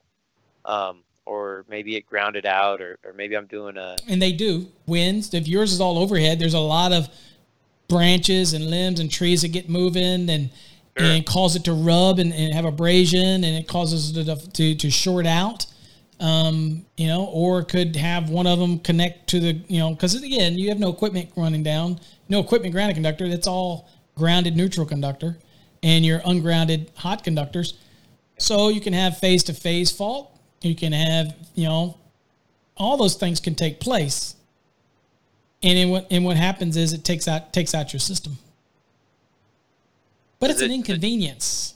or maybe it grounded out, or maybe I'm doing a... And they do. Winds. If yours is all overhead, there's a lot of branches and limbs and trees that get moving and cause it to rub and have abrasion, and it causes it to short out. You know, or could have one of them connect to the, you know, because again, you have no equipment running down, no equipment grounded conductor. That's all grounded neutral conductor and your ungrounded hot conductors. So you can have face-to-face fault. You can have, you know, all those things can take place. And what happens is it takes out your system. But it's an inconvenience.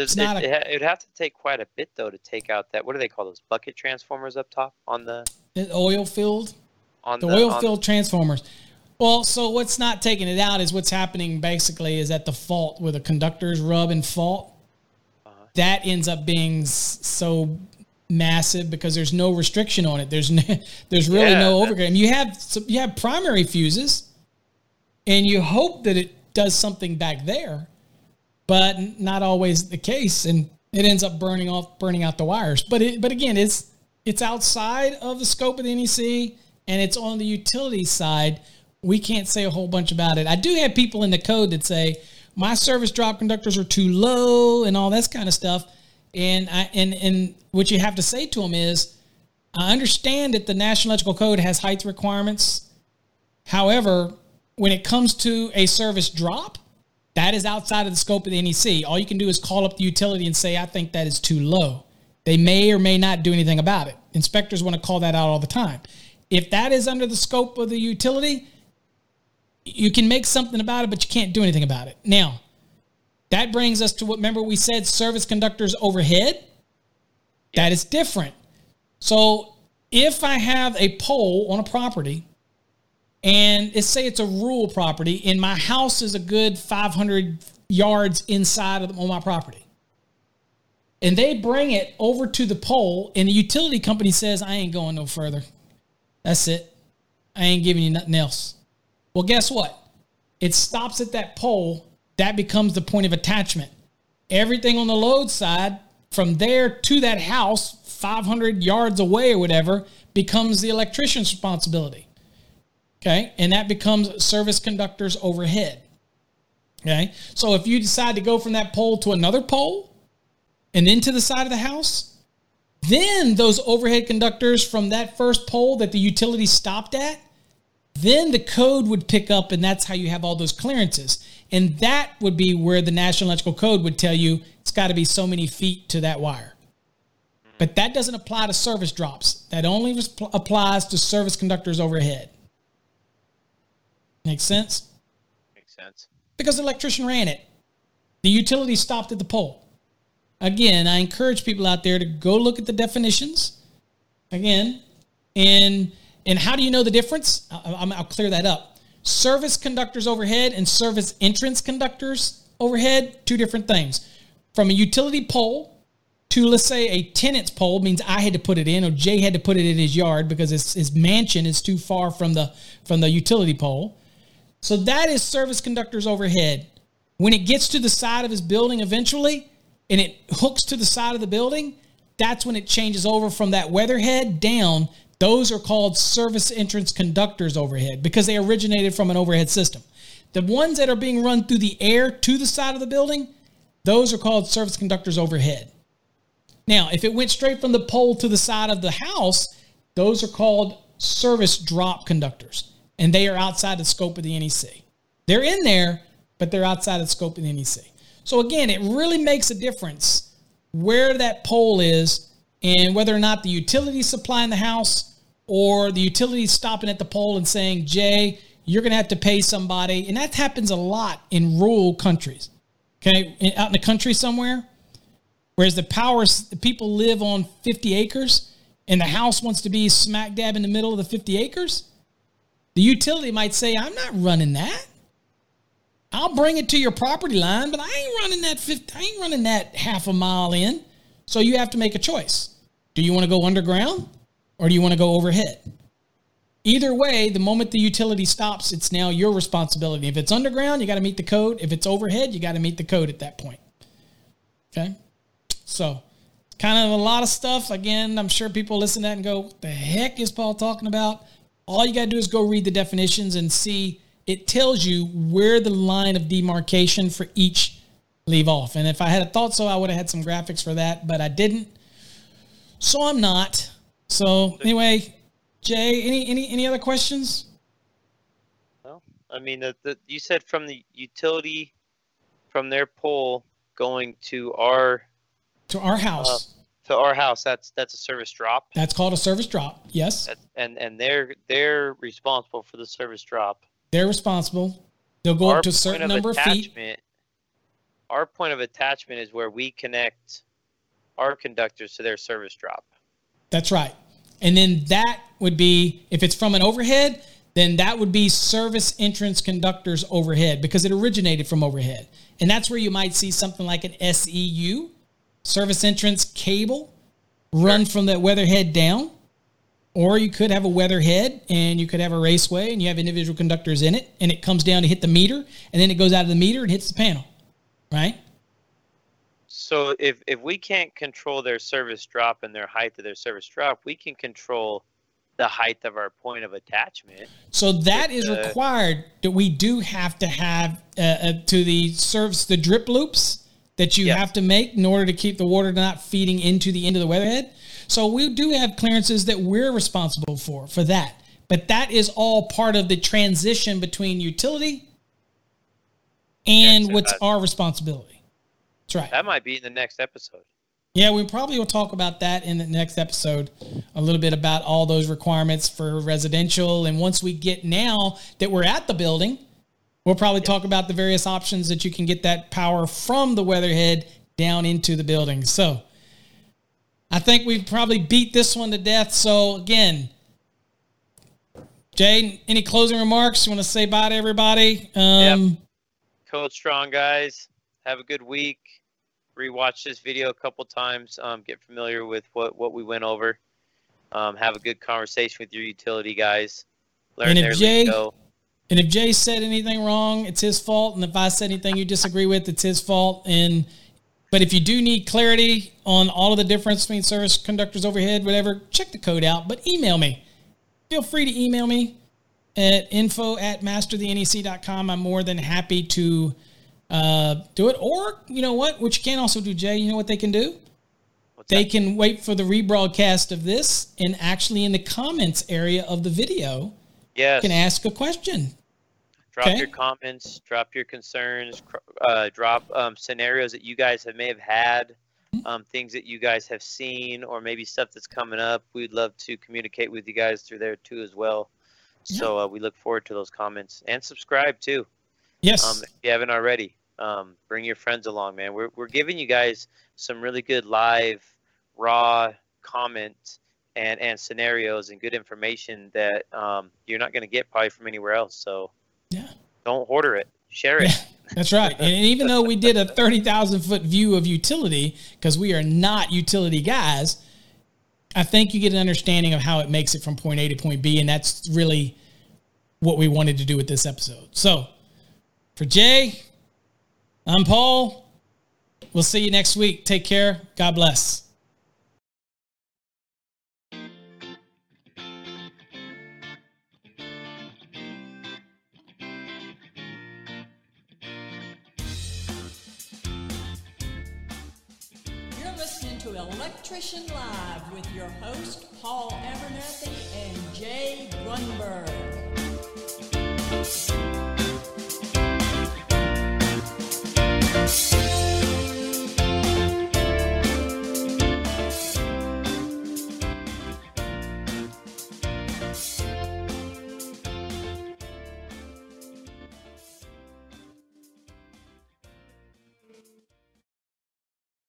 It would have to take quite a bit, though, to take out that. What do they call those bucket transformers up top on the oil field? On the oil field transformers. Well, so what's not taking it out is what's happening basically is at the fault where the conductors rub and fault. Uh-huh. That ends up being so massive because there's no restriction on it. There's really no overground. You have primary fuses, and you hope that it does something back there. But not always the case, and it ends up burning out the wires. But again, it's outside of the scope of the NEC, and it's on the utility side. We can't say a whole bunch about it. I do have people in the code that say my service drop conductors are too low and all that kind of stuff. And what you have to say to them is, I understand that the National Electrical Code has height requirements. However, when it comes to a service drop, that is outside of the scope of the NEC. All you can do is call up the utility and say, I think that is too low. They may or may not do anything about it. Inspectors want to call that out all the time. If that is under the scope of the utility, you can make something about it, but you can't do anything about it. Now, that brings us to what, remember we said service conductors overhead? That is different. So if I have a pole on a property, and let's say it's a rural property, and my house is a good 500 yards inside of on my property. And they bring it over to the pole, and the utility company says, I ain't going no further. That's it. I ain't giving you nothing else. Well, guess what? It stops at that pole. That becomes the point of attachment. Everything on the load side, from there to that house, 500 yards away or whatever, becomes the electrician's responsibility. Okay, and that becomes service conductors overhead. Okay, so if you decide to go from that pole to another pole and then to the side of the house, then those overhead conductors from that first pole that the utility stopped at, then the code would pick up, and that's how you have all those clearances. And that would be where the National Electrical Code would tell you it's got to be so many feet to that wire. But that doesn't apply to service drops. That only applies to service conductors overhead. Makes sense? Makes sense. Because the electrician ran it. The utility stopped at the pole. Again, I encourage people out there to go look at the definitions. Again, and And how do you know the difference? I'll clear that up. Service conductors overhead and service entrance conductors overhead, two different things. From a utility pole to, let's say, a tenant's pole means I had to put it in, or Jay had to put it in his yard because his mansion is too far from the utility pole. So that is service conductors overhead. When it gets to the side of his building eventually, and it hooks to the side of the building, that's when it changes over from that weatherhead down. Those are called service entrance conductors overhead because they originated from an overhead system. The ones that are being run through the air to the side of the building, those are called service conductors overhead. Now, if it went straight from the pole to the side of the house, those are called service drop conductors, and they are outside the scope of the NEC. They're in there, but they're outside the scope of the NEC. So again, it really makes a difference where that pole is and whether or not the utility is supplying the house or the utility is stopping at the pole and saying, Jay, you're going to have to pay somebody. And that happens a lot in rural countries, okay, out in the country somewhere. Whereas the people live on 50 acres and the house wants to be smack dab in the middle of the 50 acres, the utility might say, I'm not running that. I'll bring it to your property line, but I ain't running that half a mile in. So you have to make a choice. Do you want to go underground or do you want to go overhead? Either way, the moment the utility stops, it's now your responsibility. If it's underground, you got to meet the code. If it's overhead, you got to meet the code at that point. Okay? So kind of a lot of stuff. Again, I'm sure people listen to that and go, what the heck is Paul talking about? All you got to do is go read the definitions and see. It tells you where the line of demarcation for each leave off. And if I had a thought so, I would have had some graphics for that, but I didn't. So I'm not. So anyway, Jay, any other questions? Well, I mean, you said from the utility, from their pole going to our house. To our house, that's a service drop. That's called a service drop. Yes. And they're responsible for the service drop. They're responsible. They'll go up to a certain number of feet. Our point of attachment is where we connect our conductors to their service drop. That's right. And then that would be, if it's from an overhead, then that would be service entrance conductors overhead because it originated from overhead. And that's where you might see something like an SEU, service entrance cable, run from that weatherhead down. Or you could have a weatherhead and you could have a raceway and you have individual conductors in it and it comes down to hit the meter and then it goes out of the meter and hits the panel, right? So if we can't control their service drop and their height of their service drop, we can control the height of our point of attachment. So that is required that we do have to have to the service, the drip loops that you have to make in order to keep the water not feeding into the end of the weatherhead. So we do have clearances that we're responsible for that. But that is all part of the transition between utility and what's our responsibility. That's right. That might be in the next episode. Yeah, we probably will talk about that in the next episode, a little bit about all those requirements for residential. And once we get now that we're at the building, we'll probably talk about the various options that you can get that power from the weatherhead down into the building. So I think we've probably beat this one to death. So, again, Jay, any closing remarks you want to say bye to everybody? Yep. Code strong, guys. Have a good week. Rewatch this video a couple times. Get familiar with what we went over. Have a good conversation with your utility guys. Learn their lingo. And if Jay said anything wrong, it's his fault. And if I said anything you disagree with, it's his fault. But if you do need clarity on all of the difference between service conductors overhead, whatever, check the code out, but email me. Feel free to email me at info@masterthenec.com. I'm more than happy to do it. Or, you know what, which you can also do, Jay, you know what they can do? They can wait for the rebroadcast of this and actually in the comments area of the video can ask a question. Drop your comments, drop your concerns, drop scenarios that you guys may have had, things that you guys have seen, or maybe stuff that's coming up. We'd love to communicate with you guys through there, too, as well. Yeah. So we look forward to those comments. And subscribe, too. Yes. If you haven't already, bring your friends along, man. We're giving you guys some really good live, raw comment and scenarios and good information that you're not going to get probably from anywhere else. So yeah, don't hoarder it. Share it. Yeah, that's right. And even though we did a 30,000-foot view of utility, because we are not utility guys, I think you get an understanding of how it makes it from point A to point B, and that's really what we wanted to do with this episode. So for Jay, I'm Paul. We'll see you next week. Take care. God bless. Electrician Live with your host, Paul Abernethy and Jay Grunberg.